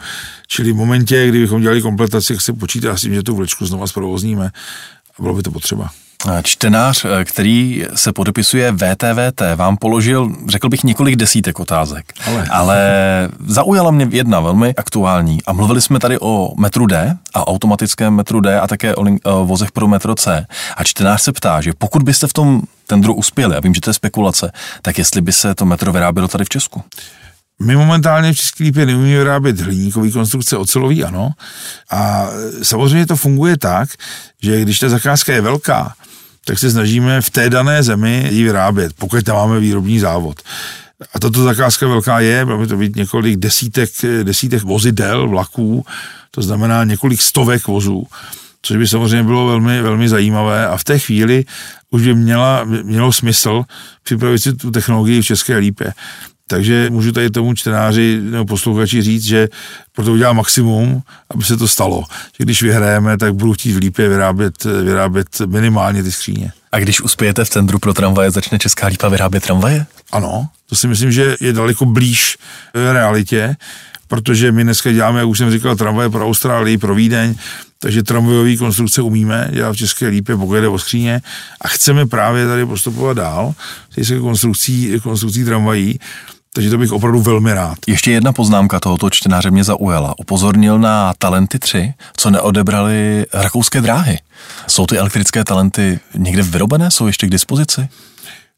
Čili v momentě, kdybychom dělali kompletaci, se počítá s tím, že tu vlečku znova zprovozníme a bylo by to potřeba. Čtenář, který se podepisuje vé té vé té, vám položil, řekl bych, několik desítek otázek, ale, ale zaujala mě jedna velmi aktuální a mluvili jsme tady o metru D a automatickém metru D a také o, link, o vozech pro metro C a čtenář se ptá, že pokud byste v tom tendru uspěli, a vím, že to je spekulace, tak jestli by se to metro vyrábělo tady v Česku? My momentálně v České Lípě neumíme vyrábět hliníkový konstrukce, ocelový ano, a samozřejmě to funguje tak, že když ta zakázka je velká, tak se snažíme v té dané zemi ji vyrábět, pokud tam máme výrobní závod. A tato zakázka velká je, máme to být několik desítek, desítek vozidel, vlaků, to znamená několik stovek vozů, což by samozřejmě bylo velmi, velmi zajímavé a v té chvíli už by měla, mělo smysl připravit si tu technologii v České Lípě. Takže můžu tady tomu čtenáři nebo posluchači říct, že proto udělám maximum, aby se to stalo. Že když vyhrajeme, tak budu chtít v Lípě vyrábět, vyrábět minimálně ty skříně. A když uspějete v tendru pro tramvaje, začne Česká Lípa vyrábět tramvaje? Ano, to si myslím, že je daleko blíž realitě, protože my dneska děláme, jak už jsem říkal, tramvaje pro Austrálii, pro Vídeň, takže tramvajové konstrukce umíme, dělá v České Lípě, pokud jde o skříně a chceme právě tady postupovat dál se konstrukcí, konstrukcí tramvají. Takže to bych opravdu velmi rád. Ještě jedna poznámka tohoto čtenáře mě zaujala. Upozornil na talenty tři, co neodebrali rakouské dráhy. Jsou ty elektrické talenty někde vyrobené? Jsou ještě k dispozici?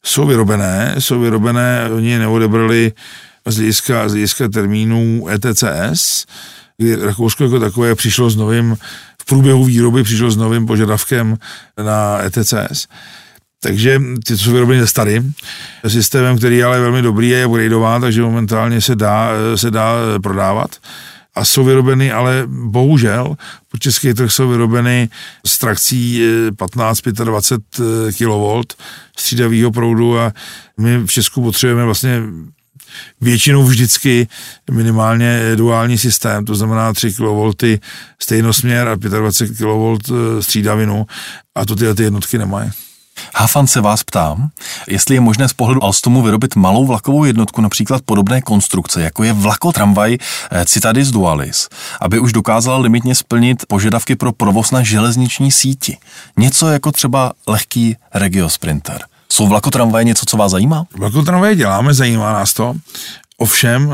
Jsou vyrobené, jsou vyrobené. Oni neodebrali z hlediska, z hlediska termínů E T C S, kdy Rakousko jako takové přišlo s novým, v průběhu výroby přišlo s novým požadavkem na E T C S. Takže ty jsou vyrobeny se starým systémem, který ale je velmi dobrý a je upgradeován, takže momentálně se dá, se dá prodávat. A jsou vyrobeny, ale bohužel, po českých trh jsou vyrobeny s trakcí patnáct až dvacet pět kilovoltů střídavého proudu a my v Česku potřebujeme vlastně většinou vždycky minimálně duální systém, to znamená tři kilovolty stejnosměr a dvacet pět kilovoltů střídavinu a to tyhle ty jednotky nemají. Hafan se vás ptám, jestli je možné z pohledu Alstomu vyrobit malou vlakovou jednotku, například podobné konstrukce, jako je vlakotramvaj Citadis Dualis, aby už dokázala limitně splnit požadavky pro provoz na železniční síti. Něco jako třeba lehký Regiosprinter. Jsou vlakotramvaje něco, co vás zajímá? Vlakotramvaje děláme, zajímá nás to. Ovšem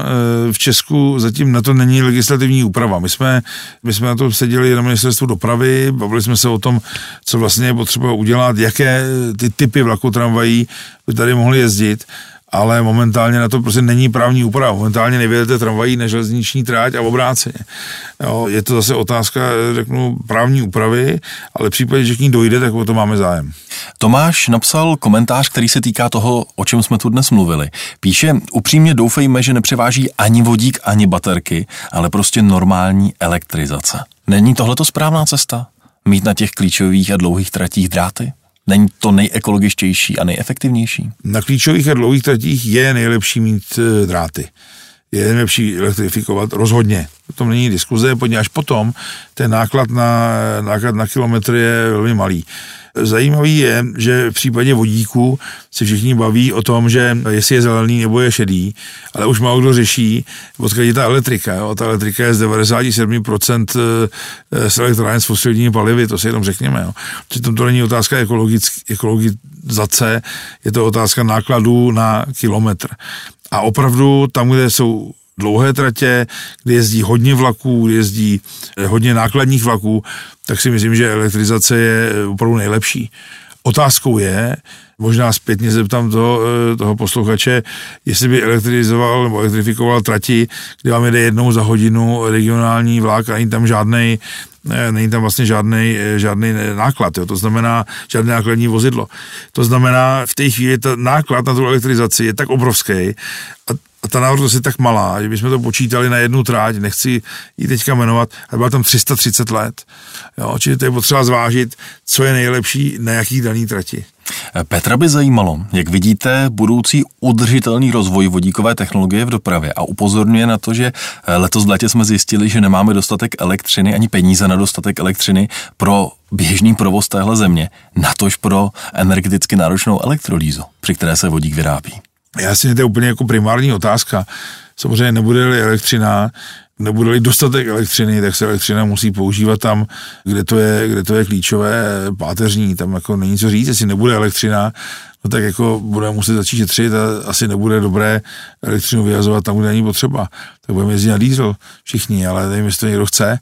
v Česku zatím na to není legislativní úprava. My jsme, my jsme na to seděli na ministerstvu dopravy, bavili jsme se o tom, co vlastně je potřeba udělat, jaké ty typy vlakotramvají by tady mohly jezdit, ale momentálně na to prostě není právní úprava. Momentálně nevědete tramvají na železniční tráť a obráceně. Jo, je to zase otázka, řeknu, právní úpravy, ale v případě, že k ní dojde, tak o to máme zájem. Tomáš napsal komentář, který se týká toho, o čem jsme tu dnes mluvili. Píše, upřímně doufejme, že nepřeváží ani vodík, ani baterky, ale prostě normální elektrizace. Není tohleto správná cesta? Mít na těch klíčových a dlouhých tratích dráty? Není to nejekologičtější a nejefektivnější? Na klíčových a dlouhých tratích je nejlepší mít dráty. Je nejlepší elektrifikovat rozhodně. O tom není diskuze, podně až potom ten náklad na, náklad na kilometr je velmi malý. Zajímavý je, že v případě vodíku se všichni baví o tom, že jestli je zelený nebo je šedý, ale už málo kdo řeší, odkud je ta elektrika. Jo? Ta elektrika je z devadesát sedm procent z elektráren s fosilními palivy, to si jenom řekněme. Jo? Přitom to není otázka ekologizace, je to otázka nákladů na kilometr. A opravdu tam, kde jsou dlouhé tratě, kde jezdí hodně vlaků, kde jezdí hodně nákladních vlaků, tak si myslím, že elektrizace je opravdu nejlepší. Otázkou je, možná zpětně zeptám toho, toho posluchače, jestli by elektrizoval nebo elektrifikoval trati, kde vám jede jednou za hodinu regionální vlak a není tam žádnej, není tam vlastně žádnej, žádnej náklad, jo? To znamená žádné nákladní vozidlo. To znamená, v té chvíli ta náklad na tu elektrizaci je tak obrovský a A ta návratnost je tak malá, že bychom to počítali na jednu tráť, nechci ji teďka jmenovat, ale byla tam tři sta třicet let. Jo, čili to je potřeba zvážit, co je nejlepší na jaký daný trati. Petra by zajímalo, jak vidíte budoucí udržitelný rozvoj vodíkové technologie v dopravě a upozorňuje na to, že letos v létě jsme zjistili, že nemáme dostatek elektřiny ani peníze na dostatek elektřiny pro běžný provoz téhle země, natož pro energeticky náročnou elektrolýzu, při které se vodík vyrábí. Jasně, to je úplně jako primární otázka. Samozřejmě nebude-li elektřina, nebude-li dostatek elektřiny, tak se elektřina musí používat tam, kde to je, kde to je klíčové, páteřní, tam jako není co říct, jestli nebude elektřina, no tak jako budeme muset začít šetřit a asi nebude dobré elektřinu vyhazovat tam, kde není potřeba. Tak budeme jezdit na diesel všichni, ale nevím, jestli to někdo chce.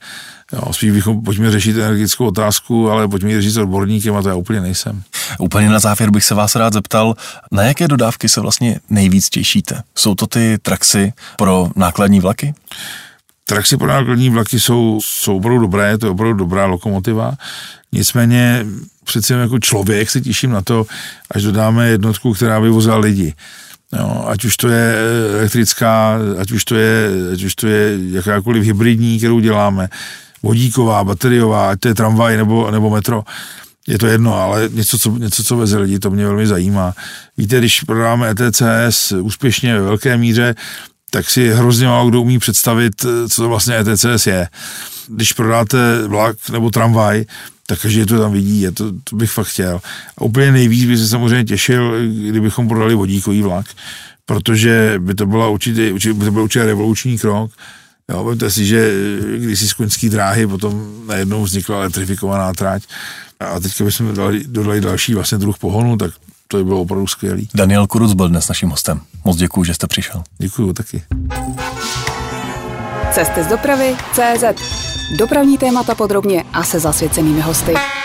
Jo, spíš bychom, pojďme řešit energetickou otázku, ale pojďme ji řešit s odborníkem a to já úplně nejsem. Úplně na závěr bych se vás rád zeptal, na jaké dodávky se vlastně nejvíc těšíte? Jsou to ty traxy pro nákladní vlaky? Traxy pro nákladní vlaky jsou, jsou opravdu dobré, to je opravdu dobrá lokomotiva. Nicméně přeci jako člověk se těším na to, až dodáme jednotku, která by vozila lidi. Jo, ať už to je elektrická, ať už to je, ať už to je jakákoliv hybridní, kterou děláme, vodíková, bateriová, ať to je tramvaj nebo, nebo metro. Je to jedno, ale něco, co, něco, co veze lidi, to mě velmi zajímá. Víte, když prodáme E T C S úspěšně ve velké míře, tak si hrozně málo kdo umí představit, co to vlastně E T C S je. Když prodáte vlak nebo tramvaj, tak každý to tam vidí, je to, to bych fakt chtěl. A úplně nejvíc bych se samozřejmě těšil, kdybychom prodali vodíkový vlak, protože by to byla určitě, určitě, by to byl určitě revoluční krok. Jo, vemte si, že když si z Koňské dráhy potom najednou vznikla elektrifikovaná tráť a teďka bychom dodali, dodali další vlastně druh pohonu, tak to by bylo opravdu skvělý. Daniel Kuruc byl dnes naším hostem. Moc děkuju, že jste přišel. Děkuju taky. Cesty z dopravy tečka cé zet. Dopravní témata podrobně a se zasvěcenými hosty.